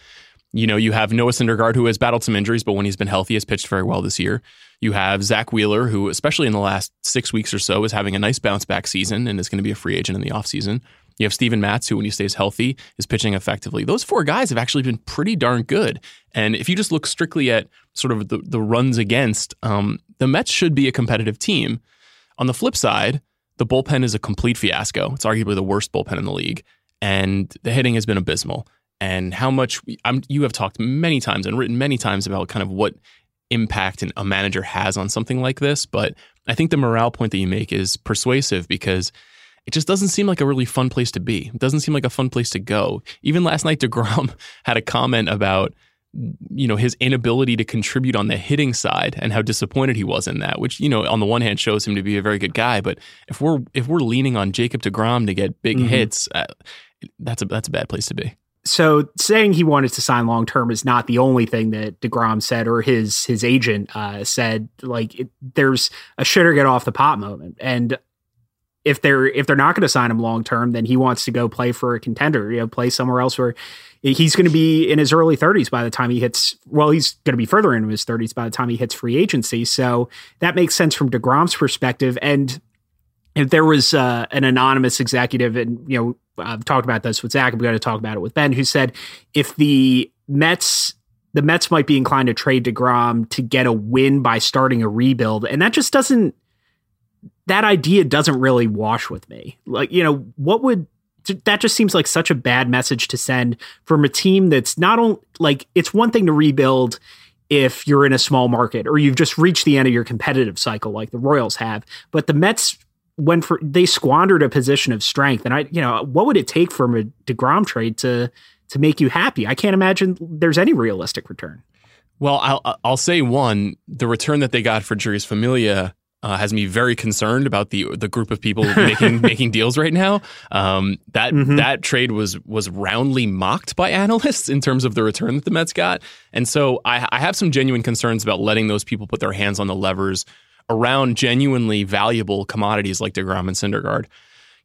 You know, you have Noah Syndergaard, who has battled some injuries, but when he's been healthy, has pitched very well this year. You have Zach Wheeler, who, especially in the last six weeks or so, is having a nice bounce back season and is going to be a free agent in the offseason. You have Steven Matz, who, when he stays healthy, is pitching effectively. Those four guys have actually been pretty darn good. And if you just look strictly at sort of the, the runs against, um, the Mets should be a competitive team. On the flip side, the bullpen is a complete fiasco. It's arguably the worst bullpen in the league. And the hitting has been abysmal. And how much we, I'm, you have talked many times and written many times about kind of what impact an, a manager has on something like this. But I think the morale point that you make is persuasive, because it just doesn't seem like a really fun place to be. It doesn't seem like a fun place to go. Even last night, deGrom had a comment about, you know, his inability to contribute on the hitting side and how disappointed he was in that, which, you know, on the one hand shows him to be a very good guy. But if we're if we're leaning on Jacob deGrom to get big mm-hmm. hits, uh, that's a that's a bad place to be. So saying he wanted to sign long term is not the only thing that deGrom said, or his his agent uh, said. Like it, there's a shit or get off the pot moment, and if they're if they're not going to sign him long term, then he wants to go play for a contender, you know, play somewhere else where he's going to be in his early thirties by the time he hits. Well, he's going to be further into his thirties by the time he hits free agency. So that makes sense from DeGrom's perspective. And if there was uh, an anonymous executive, and you know, I've talked about this with Zach, I'm going to talk about it with Ben, who said if the Mets, the Mets might be inclined to trade DeGrom to get a win by starting a rebuild. And that just doesn't, that idea doesn't really wash with me. Like, you know, what would, that just seems like such a bad message to send from a team that's not only, like, it's one thing to rebuild if you're in a small market or you've just reached the end of your competitive cycle like the Royals have, but the Mets went for, they squandered a position of strength. And I, you know, what would it take from a DeGrom trade to, to make you happy? I can't imagine there's any realistic return. Well, I'll, I'll say one, the return that they got for Jeurys Familia Uh, has me very concerned about the the group of people making making deals right now. Um, that mm-hmm. that trade was was roundly mocked by analysts in terms of the return that the Mets got, and so I, I have some genuine concerns about letting those people put their hands on the levers around genuinely valuable commodities like DeGrom and Syndergaard.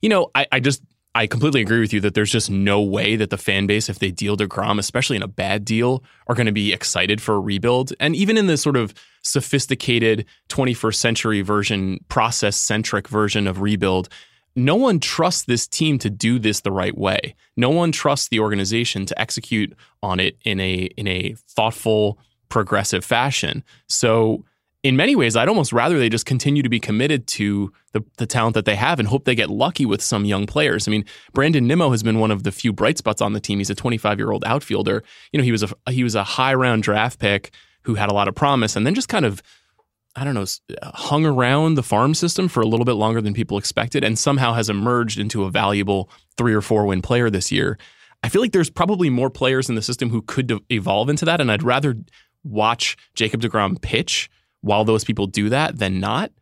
You know, I, I just I completely agree with you that there's just no way that the fan base, if they deal DeGrom, especially in a bad deal, are going to be excited for a rebuild, and even in this sort of sophisticated twenty-first century version, process-centric version of rebuild, no one trusts this team to do this the right way. No one trusts the organization to execute on it in a in a thoughtful, progressive fashion. So in many ways, I'd almost rather they just continue to be committed to the, the talent that they have and hope they get lucky with some young players. I mean, Brandon Nimmo has been one of the few bright spots on the team. He's a twenty-five-year-old outfielder. You know, he was a he was a high-round draft pick who had a lot of promise and then just kind of, I don't know, hung around the farm system for a little bit longer than people expected and somehow has emerged into a valuable three or four win player this year. I feel like there's probably more players in the system who could evolve into that, and I'd rather watch Jacob deGrom pitch while those people do that than not.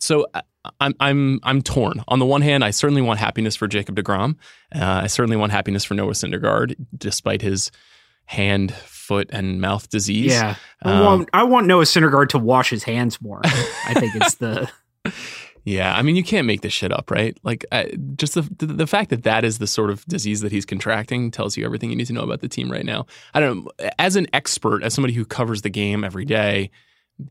So I'm I'm I'm torn. On the one hand, I certainly want happiness for Jacob deGrom. Uh, I certainly want happiness for Noah Syndergaard, despite his hand, foot, and mouth disease. Yeah, I want, um, I want Noah Syndergaard to wash his hands more. I think it's the. Yeah, I mean, you can't make this shit up, right? Like, uh, just the the fact that that is the sort of disease that he's contracting tells you everything you need to know about the team right now. I don't know. As an expert, as somebody who covers the game every day,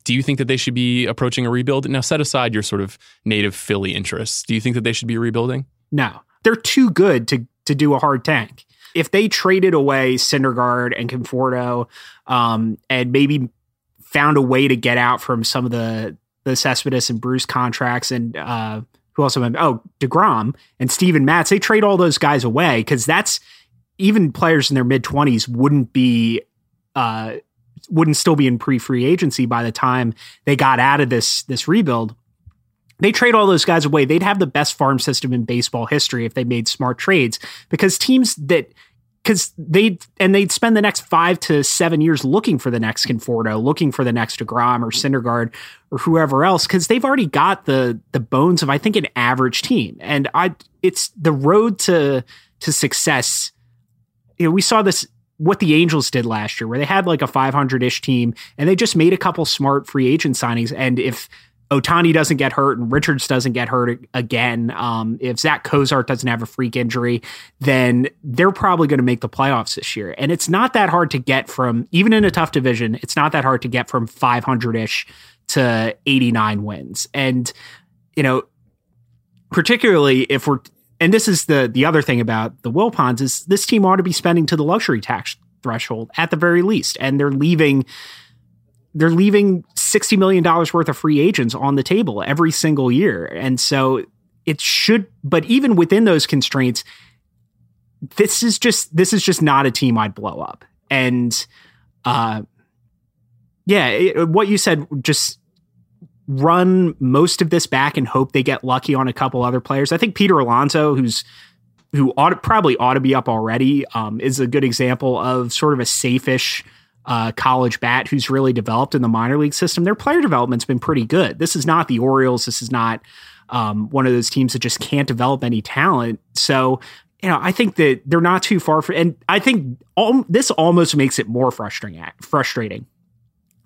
do you think that they should be approaching a rebuild? Now, set aside your sort of native Philly interests. Do you think that they should be rebuilding? No, they're too good to to do a hard tank. If they traded away Syndergaard and Conforto um, and maybe found a way to get out from some of the, the Cespedes and Bruce contracts and uh, who else? Am I, oh, DeGrom and Steven Matz, they trade all those guys away because that's even players in their mid-twenties wouldn't be uh, wouldn't still be in pre-free agency by the time they got out of this this rebuild. They trade all those guys away. They'd have the best farm system in baseball history if they made smart trades because teams that, because they, and they'd spend the next five to seven years looking for the next Conforto, looking for the next DeGrom or Syndergaard or whoever else, because they've already got the the bones of, I think, an average team. And I, it's the road to to success. You know, we saw this, what the Angels did last year, where they had like a five hundred-ish team and they just made a couple smart free agent signings. And if Otani doesn't get hurt and Richards doesn't get hurt again, Um, if Zach Cozart doesn't have a freak injury, then they're probably going to make the playoffs this year. And it's not that hard to get from, even in a tough division, it's not that hard to get from five hundred-ish to eighty-nine wins. And, you know, particularly if we're, and this is the the other thing about the Wilpons, is this team ought to be spending to the luxury tax threshold at the very least. And they're leaving... they're leaving sixty million dollars worth of free agents on the table every single year. And so it should, but even within those constraints, this is just, this is just not a team I'd blow up. And uh, yeah, it, what you said, just run most of this back and hope they get lucky on a couple other players. I think Peter Alonso, who's, who ought to, probably ought to be up already, um, is a good example of sort of a safe-ish Uh, college bat who's really developed in the minor league system. Their player development's been pretty good. This is not the Orioles. This is not um, one of those teams that just can't develop any talent. So, you know, I think that they're not too far for, and I think all, this almost makes it more frustrating, frustrating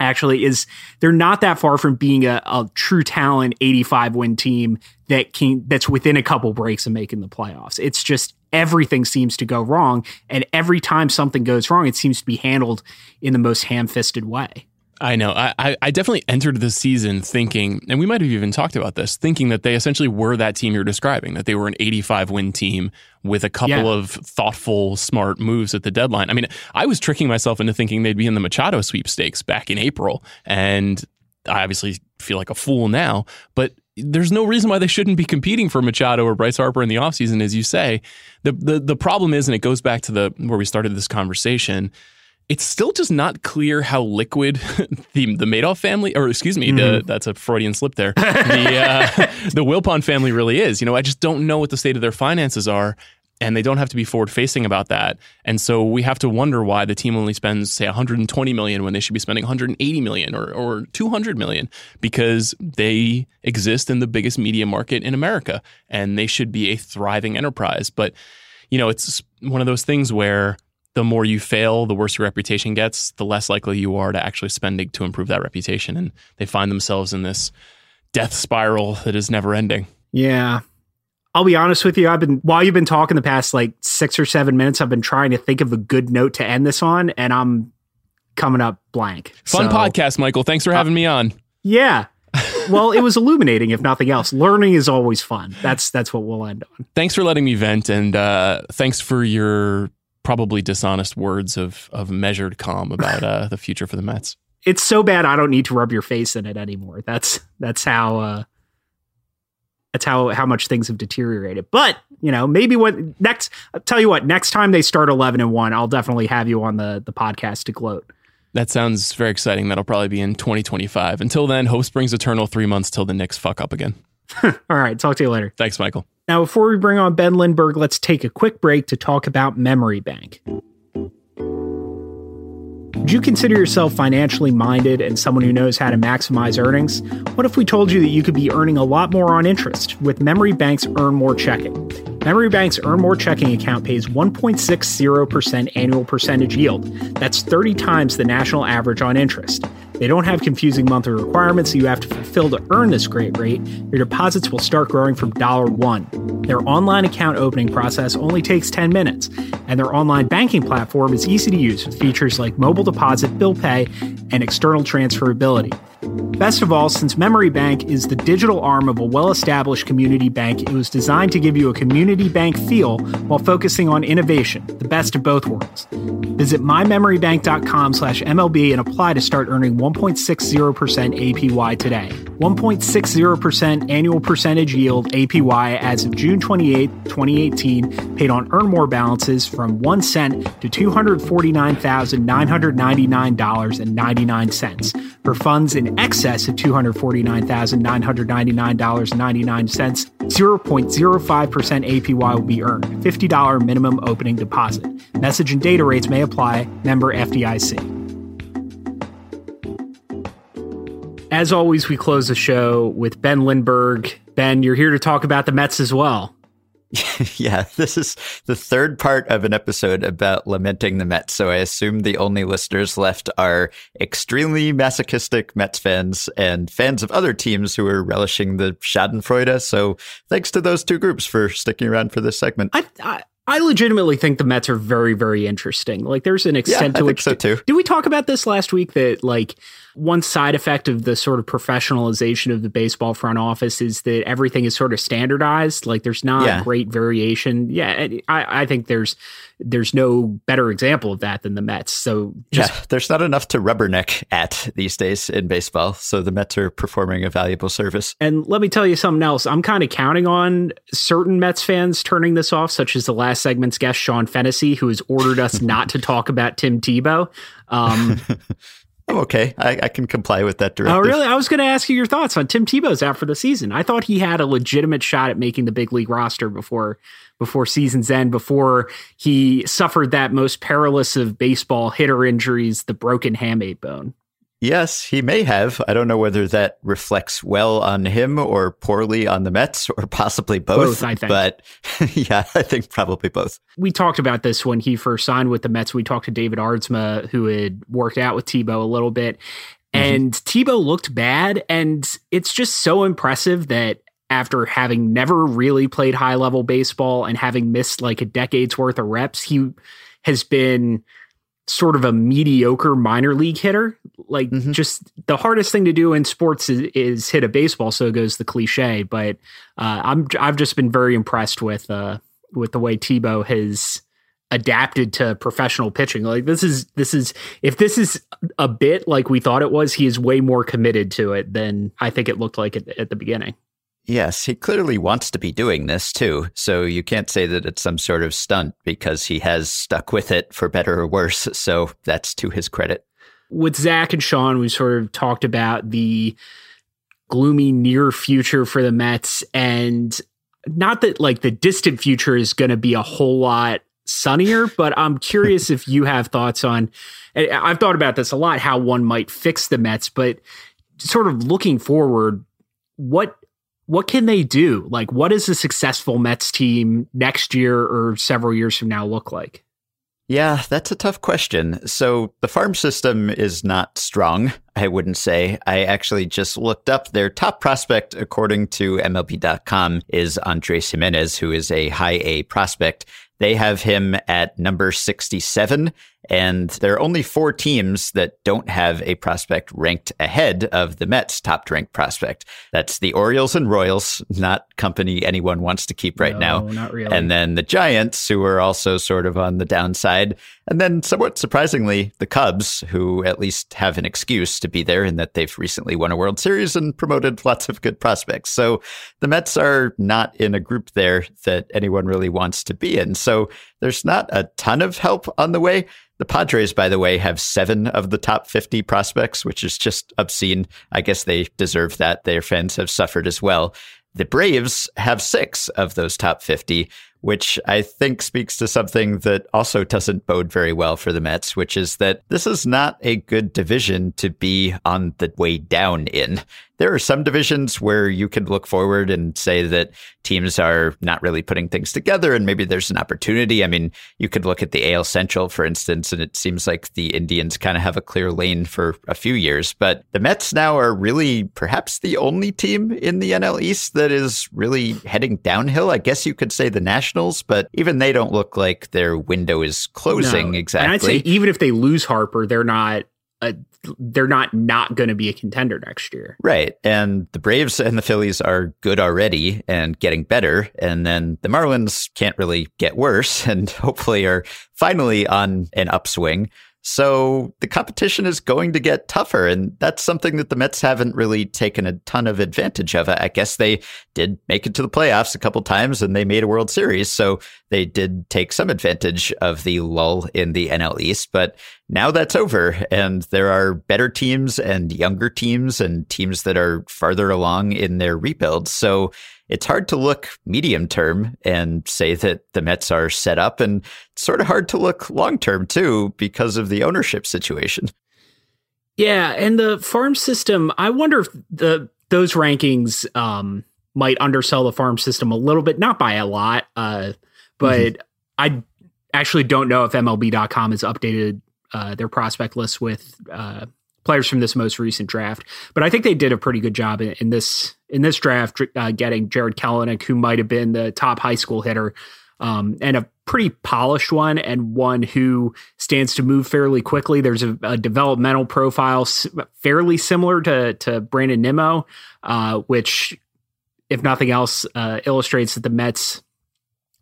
actually, is they're not that far from being a, a true talent eighty-five win team that can that's within a couple breaks of making the playoffs. It's just everything seems to go wrong, and every time something goes wrong, it seems to be handled in the most ham-fisted way. I know. I, I definitely entered the season thinking, and we might have even talked about this, thinking that they essentially were that team you're describing, that they were an eighty-five win team with a couple yeah. of thoughtful, smart moves at the deadline. I mean, I was tricking myself into thinking they'd be in the Machado sweepstakes back in April, and I obviously feel like a fool now, but there's no reason why they shouldn't be competing for Machado or Bryce Harper in the offseason, as you say. The, the the problem is, and it goes back to the where we started this conversation, it's still just not clear how liquid the the Madoff family, or excuse me, mm-hmm. the, that's a Freudian slip there, the, uh, the Wilpon family really is. You know, I just don't know what the state of their finances are, and they don't have to be forward-facing about that. And so we have to wonder why the team only spends, say, one hundred twenty million dollars when they should be spending one hundred eighty million dollars or, or two hundred million dollars, because they exist in the biggest media market in America, and they should be a thriving enterprise. But, you know, it's one of those things where the more you fail, the worse your reputation gets, the less likely you are to actually spend to improve that reputation. And they find themselves in this death spiral that is never ending. Yeah. I'll be honest with you. I've been, while you've been talking the past like six or seven minutes, I've been trying to think of a good note to end this on, and I'm coming up blank. Fun so, podcast, Michael. Thanks for having uh, me on. Yeah. Well, it was illuminating, if nothing else. Learning is always fun. That's, that's what we'll end on. Thanks for letting me vent. And uh, thanks for your probably dishonest words of of measured calm about uh, the future for the Mets. It's so bad I don't need to rub your face in it anymore. That's that's how uh, that's how how much things have deteriorated. But you know, maybe what next? I'll tell you what. Next time they start eleven and one, I'll definitely have you on the the podcast to gloat. That sounds very exciting. That'll probably be in twenty twenty-five. Until then, hope springs eternal. Three months till the Knicks fuck up again. All right. Talk to you later. Thanks, Michael. Now, before we bring on Ben Lindbergh, let's take a quick break to talk about Memory Bank. Would you consider yourself financially minded and someone who knows how to maximize earnings? What if we told you that you could be earning a lot more on interest with Memory Bank's Earn More Checking? Memory Bank's Earn More Checking account pays one point six zero percent annual percentage yield. That's thirty times the national average on interest. They don't have confusing monthly requirements that you have to fulfill to earn this great rate. Your deposits will start growing from one dollar. Their online account opening process only takes ten minutes, and their online banking platform is easy to use with features like mobile deposit, bill pay, and external transferability. Best of all, since Memory Bank is the digital arm of a well-established community bank, it was designed to give you a community bank feel while focusing on innovation, the best of both worlds. Visit my memory bank dot com slash M L B and apply to start earning one point six zero percent A P Y today. one point six zero percent annual percentage yield A P Y as of June twenty-eighth, twenty eighteen, paid on Earn More balances from one cent to two hundred forty-nine thousand nine hundred ninety-nine dollars and ninety-nine cents for funds in excess of two hundred forty-nine thousand nine hundred ninety-nine dollars and ninety-nine cents, zero point zero five percent A P Y will be earned. fifty dollars minimum opening deposit. Message and data rates may apply. Member F D I C. As always, we close the show with Ben Lindbergh. Ben, you're here to talk about the Mets as well. Yeah, this is the third part of an episode about lamenting the Mets. So I assume the only listeners left are extremely masochistic Mets fans and fans of other teams who are relishing the schadenfreude. So thanks to those two groups for sticking around for this segment. I, I, I legitimately think the Mets are very, very interesting. Like, there's an extent yeah, to I which think so too. Did, did we talk about this last week that like one side effect of the sort of professionalization of the baseball front office is that everything is sort of standardized. Like there's not yeah. great variation. Yeah. I, I think there's, there's no better example of that than the Mets. So just yeah, there's not enough to rubberneck at these days in baseball. So the Mets are performing a valuable service. And let me tell you something else. I'm kind of counting on certain Mets fans turning this off, such as the last segment's guest, Sean Fennessey, who has ordered us not to talk about Tim Tebow. Um, I'm okay. I, I can comply with that directive. Oh, really? I was going to ask you your thoughts on Tim Tebow's out for the season. I thought he had a legitimate shot at making the big league roster before before season's end, before he suffered that most perilous of baseball hitter injuries, the broken hamate bone. Yes, he may have. I don't know whether that reflects well on him or poorly on the Mets or possibly both. Both, I think. But yeah, I think probably both. We talked about this when he first signed with the Mets. We talked to David Ardsma, who had worked out with Tebow a little bit. And mm-hmm. Tebow looked bad, and it's just so impressive that after having never really played high-level baseball and having missed like a decade's worth of reps, he has been sort of a mediocre minor league hitter. Like, mm-hmm. just the hardest thing to do in sports is, is hit a baseball, so goes the cliche. But uh, I'm I've just been very impressed with uh, with the way Tebow has adapted to professional pitching. Like, this is this is if this is a bit like we thought it was, he is way more committed to it than I think it looked like at, at the beginning. Yes, he clearly wants to be doing this too. So you can't say that it's some sort of stunt because he has stuck with it for better or worse. So that's to his credit. With Zach and Sean, we sort of talked about the gloomy near future for the Mets, and not that like the distant future is going to be a whole lot sunnier, but I'm curious if you have thoughts on, and I've thought about this a lot, how one might fix the Mets, but sort of looking forward, what What can they do? Like, what does a successful Mets team next year or several years from now look like? Yeah, that's a tough question. So the farm system is not strong, I wouldn't say. I actually just looked up their top prospect, according to M L B dot com, is Andrés Giménez, who is a high A prospect. They have him at number sixty-seven, and there are only four teams that don't have a prospect ranked ahead of the Mets' top-ranked prospect. That's the Orioles and Royals, not company anyone wants to keep right no, now. Not really. And then the Giants, who are also sort of on the downside. And then, somewhat surprisingly, the Cubs, who at least have an excuse to be there in that they've recently won a World Series and promoted lots of good prospects. So the Mets are not in a group there that anyone really wants to be in. So So there's not a ton of help on the way. The Padres, by the way, have seven of the top fifty prospects, which is just obscene. I guess they deserve that. Their fans have suffered as well. The Braves have six of those top fifty, which I think speaks to something that also doesn't bode very well for the Mets, which is that this is not a good division to be on the way down in. There are some divisions where you can look forward and say that teams are not really putting things together and maybe there's an opportunity. I mean, you could look at the A L Central, for instance, and it seems like the Indians kind of have a clear lane for a few years. But the Mets now are really perhaps the only team in the N L East that is really heading downhill. I guess you could say the Nationals. But even they don't look like their window is closing no. exactly. And I'd say even if they lose Harper, they're not a, they're not not going to be a contender next year. Right. And the Braves and the Phillies are good already and getting better. And then the Marlins can't really get worse and hopefully are finally on an upswing. So the competition is going to get tougher, and that's something that the Mets haven't really taken a ton of advantage of. I guess they did make it to the playoffs a couple times, and they made a World Series, so they did take some advantage of the lull in the N L East, but now that's over, and there are better teams and younger teams and teams that are farther along in their rebuild, so it's hard to look medium term and say that the Mets are set up, and it's sort of hard to look long term too because of the ownership situation. Yeah, and the farm system, I wonder if the those rankings um, might undersell the farm system a little bit, not by a lot, uh, but mm-hmm. I actually don't know if M L B dot com has updated uh, their prospect list with uh, players from this most recent draft, but I think they did a pretty good job in, in this. In this draft, uh, getting Jared Kelenic, who might have been the top high school hitter, um, and a pretty polished one, and one who stands to move fairly quickly. There's a, a developmental profile s- fairly similar to to Brandon Nimmo, uh, which, if nothing else, uh, illustrates that the Mets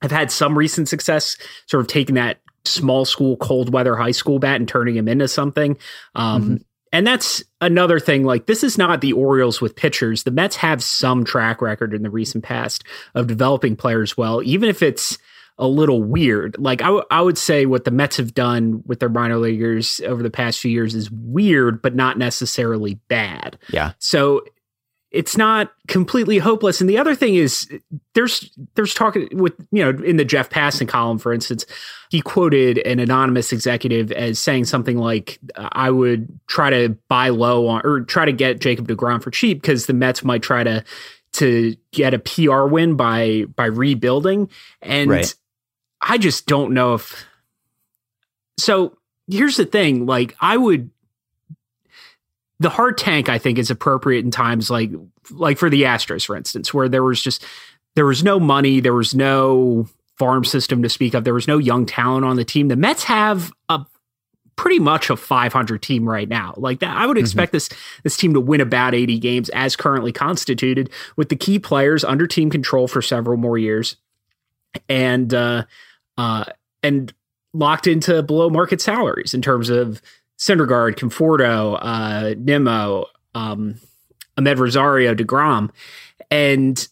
have had some recent success, sort of taking that small school, cold weather high school bat and turning him into something. Um, mm-hmm. And that's another thing, like this is not the Orioles with pitchers. The Mets have some track record in the recent past of developing players well, even if it's a little weird. Like I, w- I would say what the Mets have done with their minor leaguers over the past few years is weird, but not necessarily bad. Yeah. So it's not completely hopeless. And the other thing is there's there's talking with, you know, in the Jeff Passan column, for instance, he quoted an anonymous executive as saying something like, I would try to buy low on or try to get Jacob deGrom for cheap because the Mets might try to to get a P R win by by rebuilding. And right. I just don't know if. So here's the thing, like I would. the hard tank, I think, is appropriate in times like like for the Astros, for instance, where there was just there was no money, there was no farm system to speak of, there was no young talent on the team. The Mets have a pretty much a five hundred team right now. Like that, I would expect mm-hmm. this this team to win about eighty games as currently constituted, with the key players under team control for several more years, and uh, uh, and locked into below market salaries in terms of Syndergaard, Conforto, uh, Nimmo, um, Amed Rosario, deGrom, and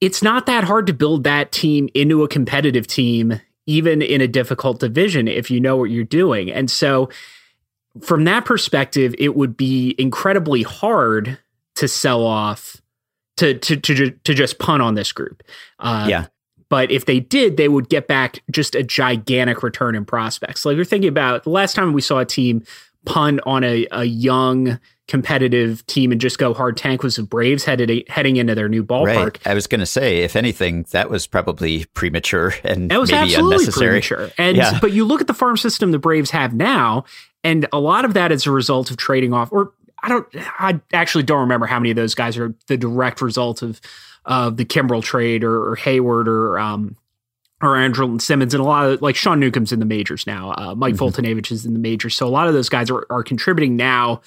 it's not that hard to build that team into a competitive team, even in a difficult division, if you know what you're doing. And so from that perspective, it would be incredibly hard to sell off, to to to, to just punt on this group. Uh, yeah. But if they did, they would get back just a gigantic return in prospects. Like, you're thinking about the last time we saw a team punt on a, a young competitive team and just go hard tank was the Braves headed heading into their new ballpark. Right. I was going to say, if anything, that was probably premature and that was maybe absolutely unnecessary. Premature. And yeah. But you look at the farm system the Braves have now, and a lot of that is a result of trading off. Or I don't, I actually don't remember how many of those guys are the direct result of of the Kimbrel trade or, or Hayward or um or Andrelton and Simmons, and a lot of, like, Sean Newcomb's in the majors now. Uh, Mike mm-hmm. Fultonavich is in the majors, so a lot of those guys are, are contributing now,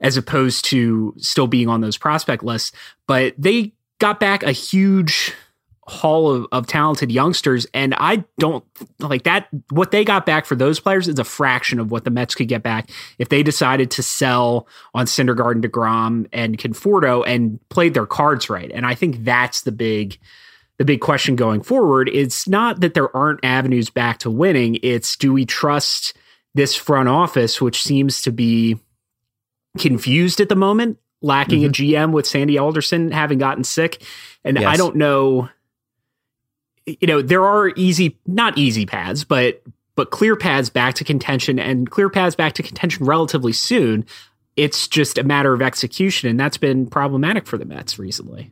as opposed to still being on those prospect lists. But they got back a huge haul of, of talented youngsters. And I don't like that. What they got back for those players is a fraction of what the Mets could get back if they decided to sell on Syndergaard and deGrom and Conforto and played their cards right. And I think that's the big, the big question going forward. It's not that there aren't avenues back to winning. It's, do we trust this front office, which seems to be confused at the moment, lacking mm-hmm. a G M with Sandy Alderson having gotten sick. And yes. I don't know, you know, there are easy, not easy paths, but, but clear paths back to contention, and clear paths back to contention relatively soon. It's just a matter of execution. And that's been problematic for the Mets recently.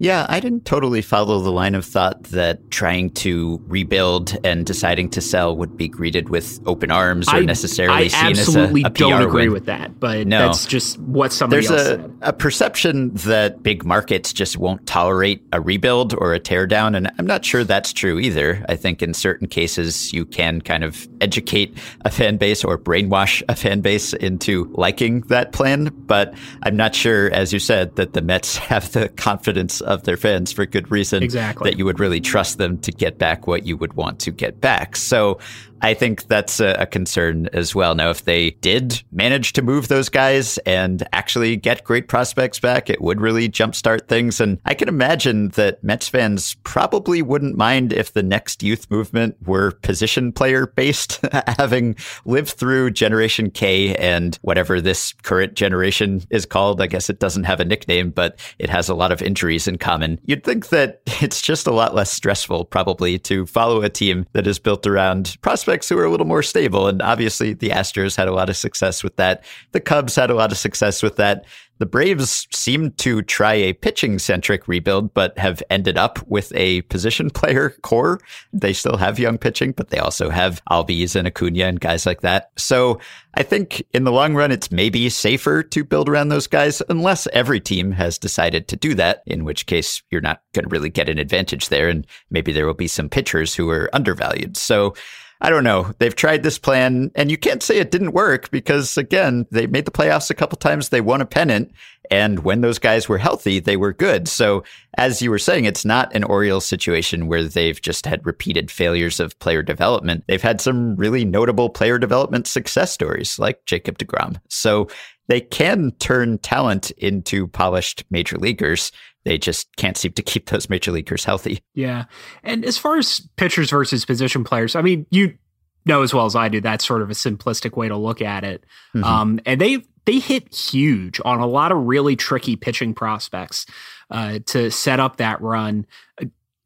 Yeah, I didn't totally follow the line of thought that trying to rebuild and deciding to sell would be greeted with open arms or I, necessarily I seen as a, a P R win. I absolutely don't agree with that, but no. That's just what somebody There's else a, said. There's a perception that big markets just won't tolerate a rebuild or a teardown, and I'm not sure that's true either. I think in certain cases you can kind of educate a fan base or brainwash a fan base into liking that plan, but I'm not sure, as you said, that the Mets have the confidence of their fans for good reason exactly. that you would really trust them to get back what you would want to get back. So I think that's a, a concern as well. Now, if they did manage to move those guys and actually get great prospects back, it would really jumpstart things. And I can imagine that Mets fans probably wouldn't mind if the next youth movement were position player based, having lived through Generation K and whatever this current generation is called. I guess it doesn't have a nickname, but it has a lot of injuries in common. You'd think that it's just a lot less stressful probably to follow a team that is built around prospects who are a little more stable. And obviously the Astros had a lot of success with that. The Cubs had a lot of success with that. The Braves seemed to try a pitching-centric rebuild, but have ended up with a position player core. They still have young pitching, but they also have Albies and Acuna and guys like that. So I think in the long run, it's maybe safer to build around those guys, unless every team has decided to do that, in which case you're not going to really get an advantage there. And maybe there will be some pitchers who are undervalued. So I don't know. They've tried this plan, and you can't say it didn't work because, again, they made the playoffs a couple times. They won a pennant, and when those guys were healthy, they were good. So as you were saying, it's not an Orioles situation where they've just had repeated failures of player development. They've had some really notable player development success stories like Jacob deGrom. So they can turn talent into polished major leaguers. They just can't seem to keep those major leaguers healthy. Yeah. And as far as pitchers versus position players, I mean, you know as well as I do, that's sort of a simplistic way to look at it. Mm-hmm. Um, and they they hit huge on a lot of really tricky pitching prospects uh, to set up that run.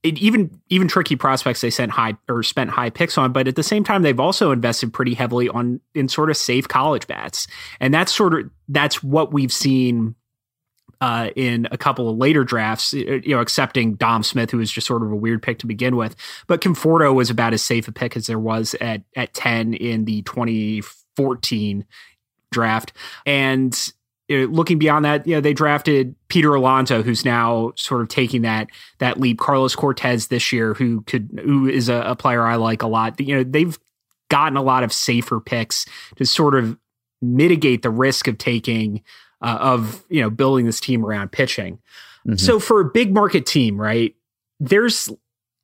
It, even even tricky prospects they sent high or spent high picks on, but at the same time they've also invested pretty heavily on in sort of safe college bats, and that's sort of that's what we've seen uh, in a couple of later drafts. You know, excepting Dom Smith, who was just sort of a weird pick to begin with, but Conforto was about as safe a pick as there was at at ten in the twenty fourteen draft, and you know, looking beyond that, you know, they drafted Peter Alonso, who's now sort of taking that that leap. Carlos Cortez this year, who could who is a, a player I like a lot. You know, they've gotten a lot of safer picks to sort of mitigate the risk of taking uh, of you know building this team around pitching. Mm-hmm. So for a big market team, right, there's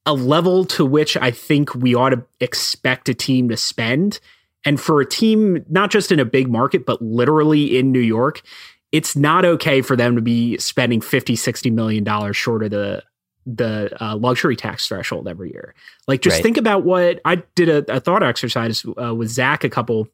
a level to which I think we ought to expect a team to spend. And for a team, not just in a big market, but literally in New York, it's not okay for them to be spending fifty, sixty million dollars short of the the uh, luxury tax threshold every year. Like, just right. think about what I did a, a thought exercise uh, with Zach a couple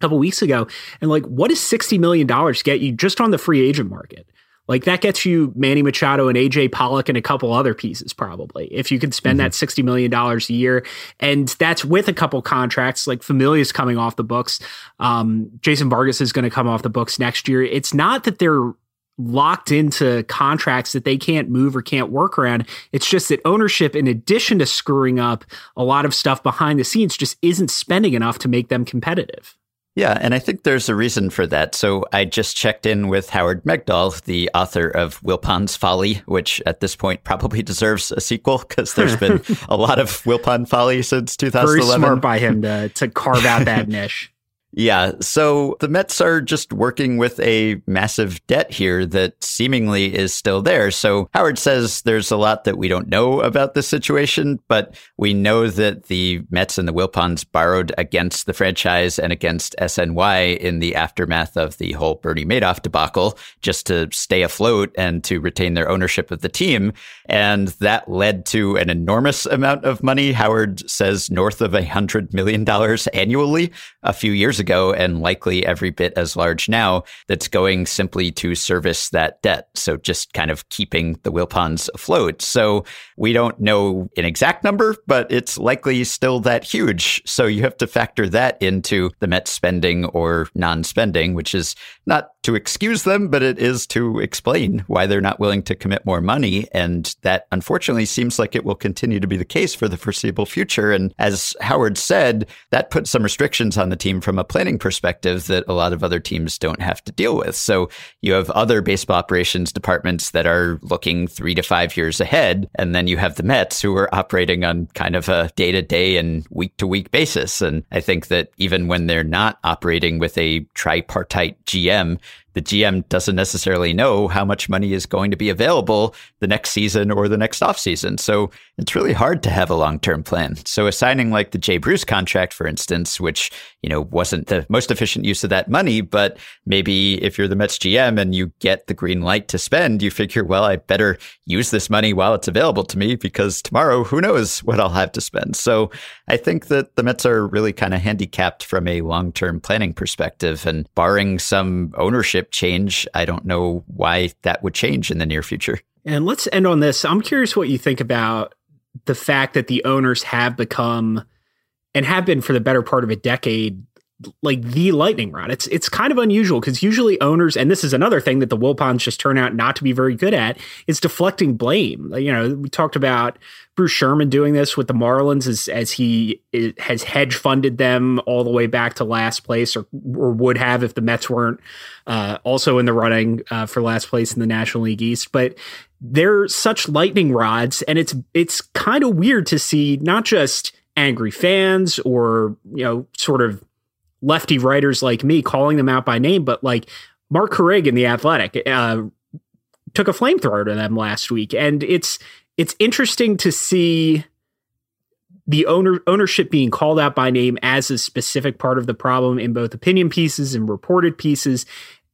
couple weeks ago, and like, what does sixty million dollars get you just on the free agent market? Like, that gets you Manny Machado and A J Pollock and a couple other pieces, probably, if you could spend mm-hmm. that sixty million dollars a year. And that's with a couple contracts, like Familia's coming off the books. Um, Jason Vargas is going to come off the books next year. It's not that they're locked into contracts that they can't move or can't work around. It's just that ownership, in addition to screwing up a lot of stuff behind the scenes, just isn't spending enough to make them competitive. Yeah, and I think there's a reason for that. So I just checked in with Howard Megdahl, the author of Wilpon's Folly, which at this point probably deserves a sequel because there's been a lot of Wilpon folly since two thousand eleven. Very smart by him to, to carve out that niche. Yeah, so the Mets are just working with a massive debt here that seemingly is still there. So Howard says there's a lot that we don't know about this situation, but we know that the Mets and the Wilpons borrowed against the franchise and against S N Y in the aftermath of the whole Bernie Madoff debacle just to stay afloat and to retain their ownership of the team. And that led to an enormous amount of money. Howard says north of one hundred million dollars annually a few years ago. ago and likely every bit as large now, that's going simply to service that debt. So just kind of keeping the Wilpons afloat. So we don't know an exact number, but it's likely still that huge. So you have to factor that into the Mets spending or non-spending, which is not to excuse them, but it is to explain why they're not willing to commit more money. And that unfortunately seems like it will continue to be the case for the foreseeable future. And as Howard said, that puts some restrictions on the team from a planning perspective that a lot of other teams don't have to deal with. So you have other baseball operations departments that are looking three to five years ahead. And then you have the Mets, who are operating on kind of a day-to-day and week-to-week basis. And I think that even when they're not operating with a tripartite G M, the G M doesn't necessarily know how much money is going to be available the next season or the next offseason. So it's really hard to have a long-term plan. So a signing like the Jay Bruce contract, for instance, which, you know, wasn't the most efficient use of that money, but maybe if you're the Mets G M and you get the green light to spend, you figure, well, I better use this money while it's available to me because tomorrow, who knows what I'll have to spend. So I think that the Mets are really kind of handicapped from a long-term planning perspective, and barring some ownership change, I don't know why that would change in the near future. And let's end on this. I'm curious what you think about the fact that the owners have become, and have been for the better part of a decade, like the lightning rod. It's it's kind of unusual because usually owners, and this is another thing that the Wilpons just turn out not to be very good at, is deflecting blame. You know, we talked about Bruce Sherman doing this with the Marlins as, as he is, has hedge funded them all the way back to last place, or, or would have if the Mets weren't uh, also in the running uh, for last place in the National League East. But they're such lightning rods, and it's it's kind of weird to see not just angry fans or, you know, sort of lefty writers like me calling them out by name, but like Mark Carrig in The Athletic uh, took a flamethrower to them last week. And it's, it's interesting to see the owner ownership being called out by name as a specific part of the problem in both opinion pieces and reported pieces.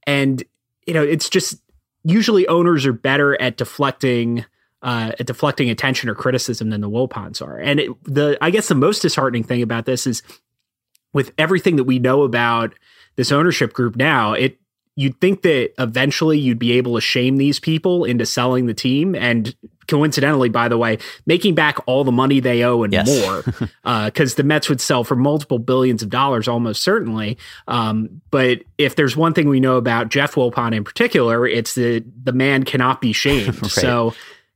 And, you know, it's just usually owners are better at deflecting Uh, at deflecting attention or criticism than the Wilpons are. And it, the I guess the most disheartening thing about this is, with everything that we know about this ownership group now, it you'd think that eventually you'd be able to shame these people into selling the team, and coincidentally, by the way, making back all the money they owe and yes. more, because uh, the Mets would sell for multiple billions of dollars almost certainly. Um, but if there's one thing we know about Jeff Wilpon in particular, it's that the man cannot be shamed. Right. So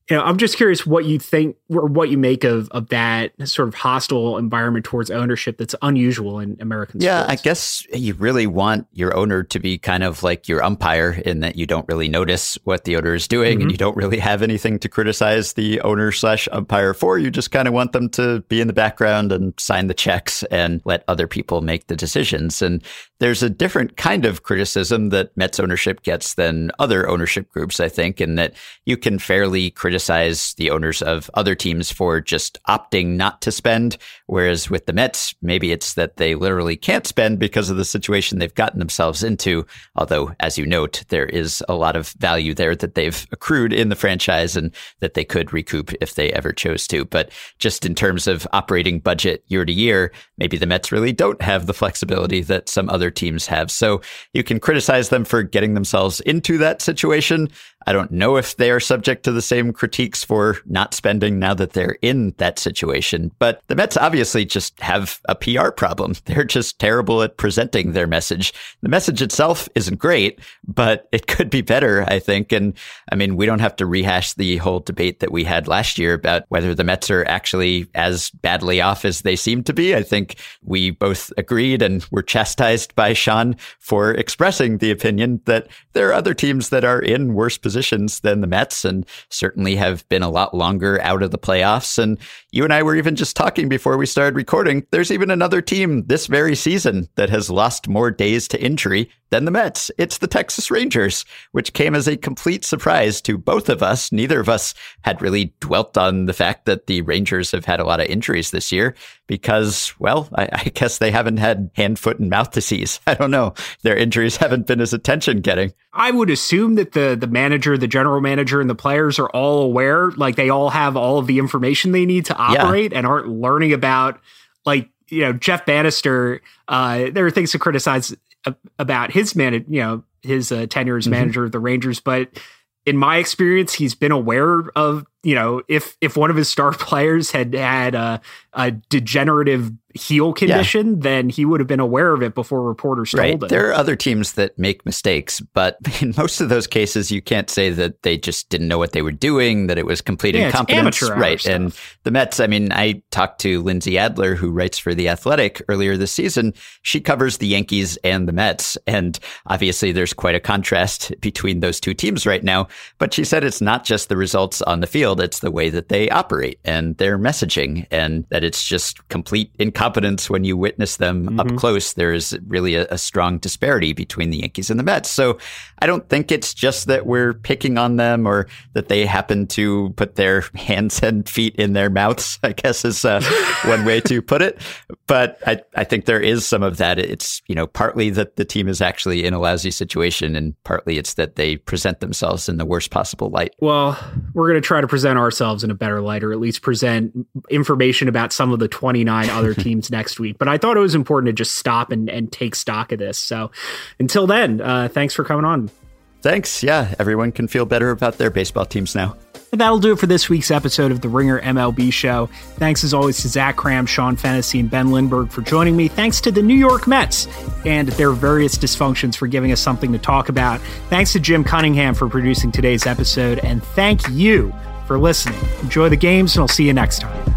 you know, I'm just curious what you think or what you make of of that sort of hostile environment towards ownership that's unusual in American yeah, sports. Yeah, I guess you really want your owner to be kind of like your umpire in that you don't really notice what the owner is doing, mm-hmm. and you don't really have anything to criticize the owner slash umpire for. You just kind of want them to be in the background and sign the checks and let other people make the decisions. And there's a different kind of criticism that Mets ownership gets than other ownership groups, I think, in that you can fairly criticize criticize the owners of other teams for just opting not to spend. Whereas with the Mets, maybe it's that they literally can't spend because of the situation they've gotten themselves into. Although, as you note, there is a lot of value there that they've accrued in the franchise and that they could recoup if they ever chose to. But just in terms of operating budget year to year, maybe the Mets really don't have the flexibility that some other teams have. So you can criticize them for getting themselves into that situation. I don't know if they are subject to the same critiques for not spending now that they're in that situation. But the Mets obviously just have a P R problem. They're just terrible at presenting their message. The message itself isn't great, but it could be better, I think. And I mean, we don't have to rehash the whole debate that we had last year about whether the Mets are actually as badly off as they seem to be. I think we both agreed and were chastised by Sean for expressing the opinion that there are other teams that are in worse positions than the Mets and certainly have been a lot longer out of the playoffs. And you and I were even just talking before we started recording. There's even another team this very season that has lost more days to injury than the Mets. It's the Texas Rangers, which came as a complete surprise to both of us. Neither of us had really dwelt on the fact that the Rangers have had a lot of injuries this year because, well, I, I guess they haven't had hand, foot, and mouth disease. I don't know. Their injuries haven't been as attention getting. I would assume that the, the manager, the general manager, and the players are all aware, like they all have all of the information they need to operate yeah. and aren't learning about, like, you know, Jeff Bannister. Uh, there are things to criticize about his man, you know, his uh, tenure as mm-hmm. manager of the Rangers. But in my experience, he's been aware of, you know, if if one of his star players had had a, a degenerative heel condition, yeah. then he would have been aware of it before reporters right. told him. There are other teams that make mistakes, but in most of those cases, you can't say that they just didn't know what they were doing, that it was complete yeah, incompetence. Right. Stuff. And the Mets, I mean, I talked to Lindsay Adler, who writes for The Athletic earlier this season. She covers the Yankees and the Mets. And obviously, there's quite a contrast between those two teams right now. But she said it's not just the results on the field. It's the way that they operate and their messaging, and that it's just complete incompetence when you witness them mm-hmm. up close. There is really a, a strong disparity between the Yankees and the Mets. So I don't think it's just that we're picking on them or that they happen to put their hands and feet in their mouths, I guess is uh, one way to put it. But I, I think there is some of that. It's, you know, partly that the team is actually in a lousy situation, and partly it's that they present themselves in the worst possible light. Well, we're going to try to present ourselves in a better light, or at least present information about some of the twenty-nine other teams next week. But I thought it was important to just stop and, and take stock of this. So until then, uh, thanks for coming on. Thanks. Yeah, everyone can feel better about their baseball teams now. And that'll do it for this week's episode of The Ringer M L B Show. Thanks as always to Zach Cram, Sean Fennessey, and Ben Lindbergh for joining me. Thanks to the New York Mets and their various dysfunctions for giving us something to talk about. Thanks to Jim Cunningham for producing today's episode. And thank you for listening. Enjoy the games, and I'll see you next time.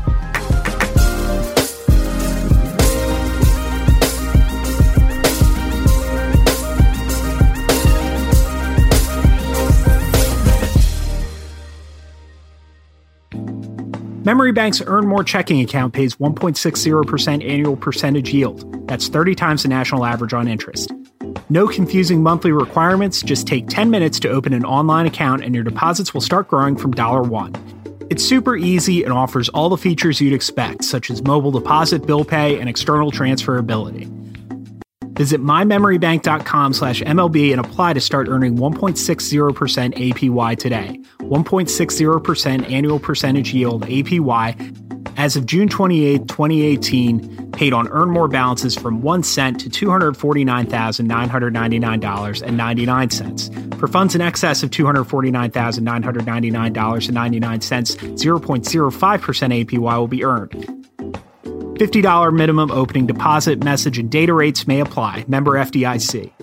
Memory Bank's Earn More checking account pays one point six zero percent annual percentage yield. That's thirty times the national average on interest. No confusing monthly requirements. Just take ten minutes to open an online account, and your deposits will start growing from one dollar. It's super easy and offers all the features you'd expect, such as mobile deposit, bill pay, and external transferability. Visit my memory bank dot com slash M L B and apply to start earning one point six zero percent A P Y today. one point six zero percent annual percentage yield, A P Y, as of June twenty-eighth, twenty eighteen, paid on Earn More balances from one cent to two hundred forty-nine thousand nine hundred ninety-nine dollars and ninety-nine cents. For funds in excess of two hundred forty-nine thousand nine hundred ninety-nine dollars and ninety-nine cents, zero point zero five percent A P Y will be earned. fifty dollars minimum opening deposit. Message and data rates may apply. Member F D I C.